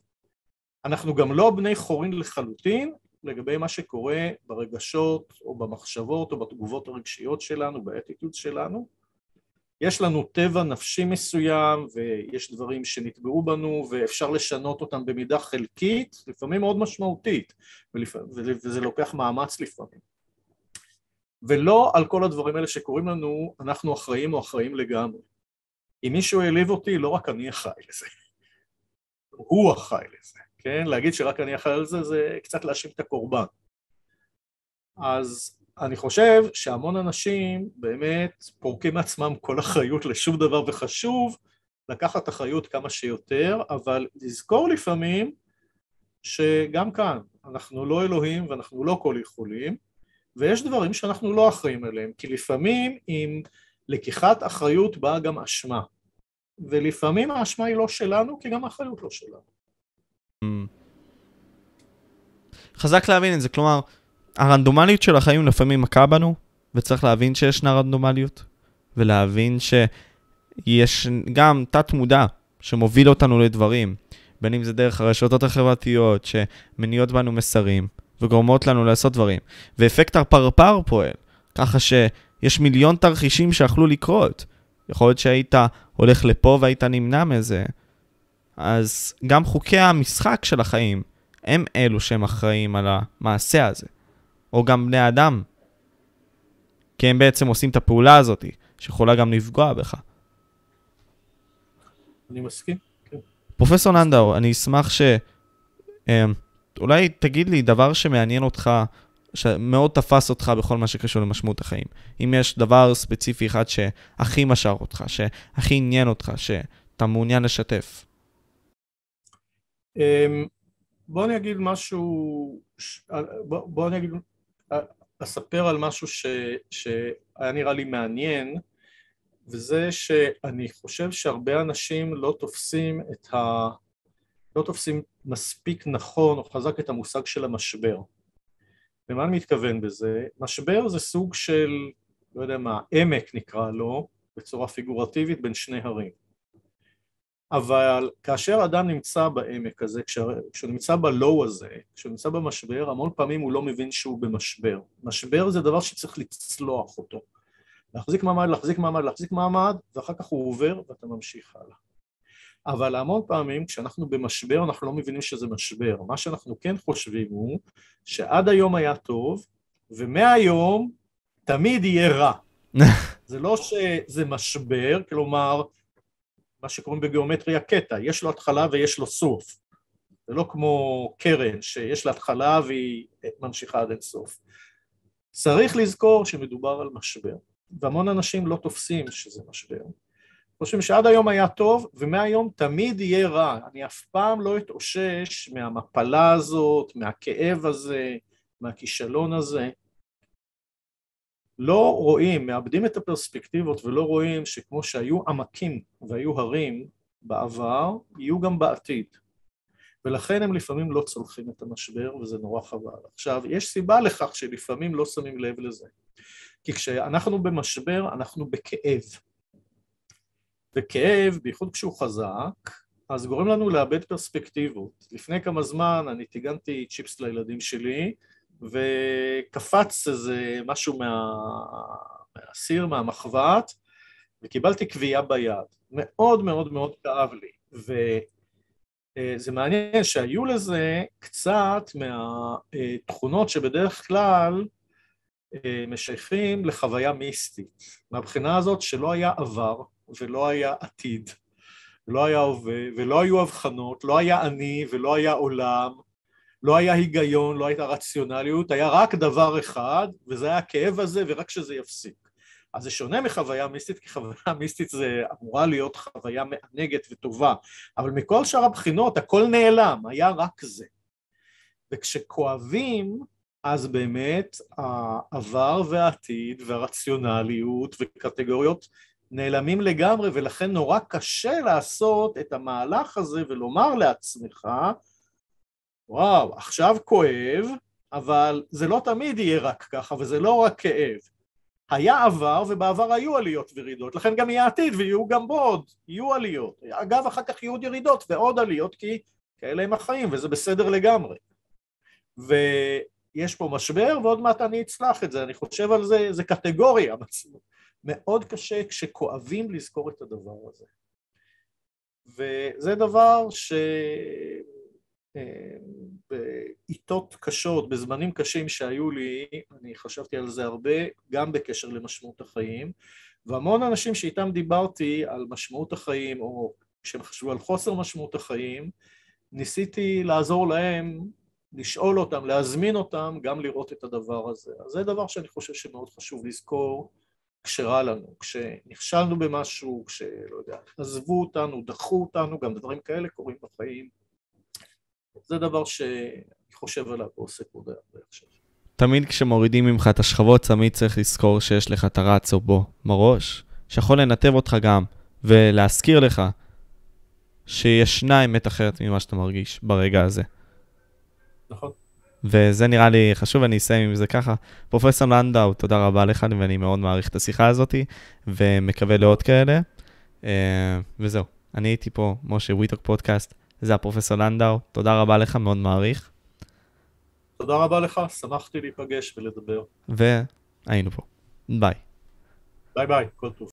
אנחנו גם לא בני חורין לחלוטין, לגבי מה שקורה ברגשות או במחשבות או בתגובות הרגשיות שלנו, באטיטוד שלנו. יש לנו טבע נפשי מסוים ויש דברים שנטבעו בנו ואפשר לשנות אותם במידה חלקית, לפעמים מאוד משמעותית, וזה לוקח מאמץ לפעמים. ולא על כל הדברים האלה שקוראים לנו, אנחנו אחראים או אחראים לגמרי. אם מישהו העליב אותי, לא רק אני אחראי לזה, הוא אחראי לזה. כן, להגיד שרק אני אחראי על זה, זה קצת להאשים את הקורבן. אז אני חושב שהמון אנשים באמת פורקים מעצמם כל אחריות לשום דבר, וחשוב לקחת אחריות כמה שיותר, אבל לזכור לפעמים שגם כאן אנחנו לא אלוהים ואנחנו לא כל יכולים, ויש דברים שאנחנו לא אחראים אליהם, כי לפעמים עם לקיחת אחריות באה גם אשמה, ולפעמים האשמה היא לא שלנו, כי גם האחריות לא שלנו. חזק להבין את זה, כלומר הרנדומליות של החיים לפעמים מכה בנו, וצריך להבין שישנה רנדומליות, ולהבין שיש גם תת מודע שמוביל אותנו לדברים, בין אם זה דרך הרשתות החברתיות שמניעות בנו מסרים וגורמות לנו לעשות דברים, ואפקט הפרפר פועל ככה שיש מיליון תרחישים שאכלו לקרות. יכול להיות שהיית הולך לפה והיית נמנע מזה. אז גם חוקי המשחק של החיים הם אלו שהם אחראים על המעשה הזה, או גם בני אדם, כי הם בעצם עושים את הפעולה הזאת שיכולה גם לפגוע בך. אני מסכים. כן. פרופסור לנדאו, אני אשמח ש אולי תגיד לי דבר שמעניין אותך, שמאוד תפס אותך בכל מה שקשור למשמעות החיים. אם יש דבר ספציפי אחד שהכי משאר אותך, שהכי עניין אותך, שאתה מעוניין לשתף. Um, בוא אני אגיד משהו, בוא, בוא אני אגיד, אספר על משהו ש, שהיה נראה לי מעניין, וזה שאני חושב שהרבה אנשים לא תופסים את ה... לא תופסים מספיק נכון או חזק את המושג של המשבר. ומה אני מתכוון בזה? משבר זה סוג של, לא יודע מה, עמק נקרא לו, בצורה פיגורטיבית בין שני הרים. אבל כאשר אדם נמצא בעמק הזה, כשהוא נמצא בלואו הזה, כשהוא נמצא במשבר, המון פעמים הוא לא מבין שהוא במשבר. משבר זה דבר שצריך לצלוח אותו. להחזיק מעמד, להחזיק מעמד, להחזיק מעמד, ואחר כך הוא עובר ואתה ממשיך הלאה. אבל המון פעמים כשאנחנו במשבר, אנחנו לא מבינים שזה משבר. מה שאנחנו כן חושבים הוא שעד היום היה טוב, ומהיום תמיד יהיה רע. זה לא שזה משבר, כלומר, מה שקוראים בגיאומטריה קטע, יש לו התחלה ויש לו סוף. זה לא כמו קרן שיש לה התחלה והיא ממשיכה עד אין סוף. צריך לזכור שמדובר על משבר, והמון אנשים לא תופסים שזה משבר. חושבים שעד היום היה טוב, ומהיום תמיד יהיה רע. אני אף פעם לא אתאושש מהמפלה הזאת, מהכאב הזה, מהכישלון הזה. לא רואים, מאבדים את הפרספקטיבות ולא רואים שכמו שהיו עמקים והיו הרים בעבר, יהיו גם בעתיד. ולכן הם לפעמים לא צולחים את המשבר, וזה נורא חבל. עכשיו, יש סיבה לכך שלפעמים לא שמים לב לזה. כי כשאנחנו במשבר, אנחנו בכאב. וכאב, בייחוד כשהוא חזק, אז גורם לנו לאבד פרספקטיבות. לפני כמה זמן אני טיגנתי צ'יפס לילדים שלי, וקפץ איזה משהו מה... מהסיר, מהמחוות, וקיבלתי קביעה ביד. מאוד מאוד מאוד כאב לי. וזה מעניין שהיו לזה קצת מהתכונות שבדרך כלל משייכים לחוויה מיסטית. מהבחינה הזאת שלא היה עבר, ולא היה עתיד, ולא היה הווה, ולא היו הבחנות, לא היה אני, ולא היה עולם, לא היה היגיון, לא הייתה רציונליות, היה רק דבר אחד, וזה היה הכאב הזה, ורק שזה יפסיק. אז זה שונה מחוויה מיסטית, כי חוויה מיסטית זה אמורה להיות חוויה מענגת וטובה, אבל מכל שאר הבחינות, הכל נעלם, היה רק זה. וכשכואבים, אז באמת העבר והעתיד, והרציונליות וקטגוריות, נעלמים לגמרי, ולכן נורא קשה לעשות את המהלך הזה ולומר לעצמך, וואו, עכשיו כואב, אבל זה לא תמיד יהיה רק ככה, וזה לא רק כאב. היה עבר, ובעבר היו עליות וירידות, לכן גם יהיה עתיד, ויהיו גם בעוד, יהיו עליות. אגב, אחר כך יהיו ירידות ועוד עליות, כי כאלה הם החיים, וזה בסדר לגמרי. ו... יש פה משבר, ועוד מעט אני אצלח את זה, אני חושב על זה, זה קטגוריה, מאוד קשה כשכואבים לזכור את הדבר הזה. וזה דבר שבעיתות קשות, בזמנים קשים שהיו לי, אני חשבתי על זה הרבה, גם בקשר למשמעות החיים, והמון אנשים שאיתם דיברתי על משמעות החיים, או כשהם חשבו על חוסר משמעות החיים, ניסיתי לעזור להם, לשאול אותם, להזמין אותם, גם לראות את הדבר הזה. אז זה דבר שאני חושב שמאוד חשוב לזכור כשרע לנו, כשנכשלנו במשהו, כשלא יודע, עזבו אותנו, דחו אותנו, גם דברים כאלה קורים בחיים. זה דבר שאני חושב עליו ועוסק עוד הרבה עכשיו. תמיד כשמורידים ממך את השכבות, תמיד צריך לזכור שיש לך את הרצו בו מראש, שיכול לנתב אותך גם, ולהזכיר לך שישנה אמת אחרת ממה שאתה מרגיש ברגע הזה. נכון. וזה נראה לי חשוב, אני אסיים עם זה ככה. פרופסור לנדאו, תודה רבה לך, ואני מאוד מעריך את השיחה הזאת, ומקווה לעוד כאלה. וזהו, אני הייתי פה, משה וויטוק פודקאסט, זה הפרופסור לנדאו, תודה רבה לך, מאוד מעריך. תודה רבה לך, שמחתי להיפגש ולדבר. והיינו פה. ביי. ביי ביי, כל טוב.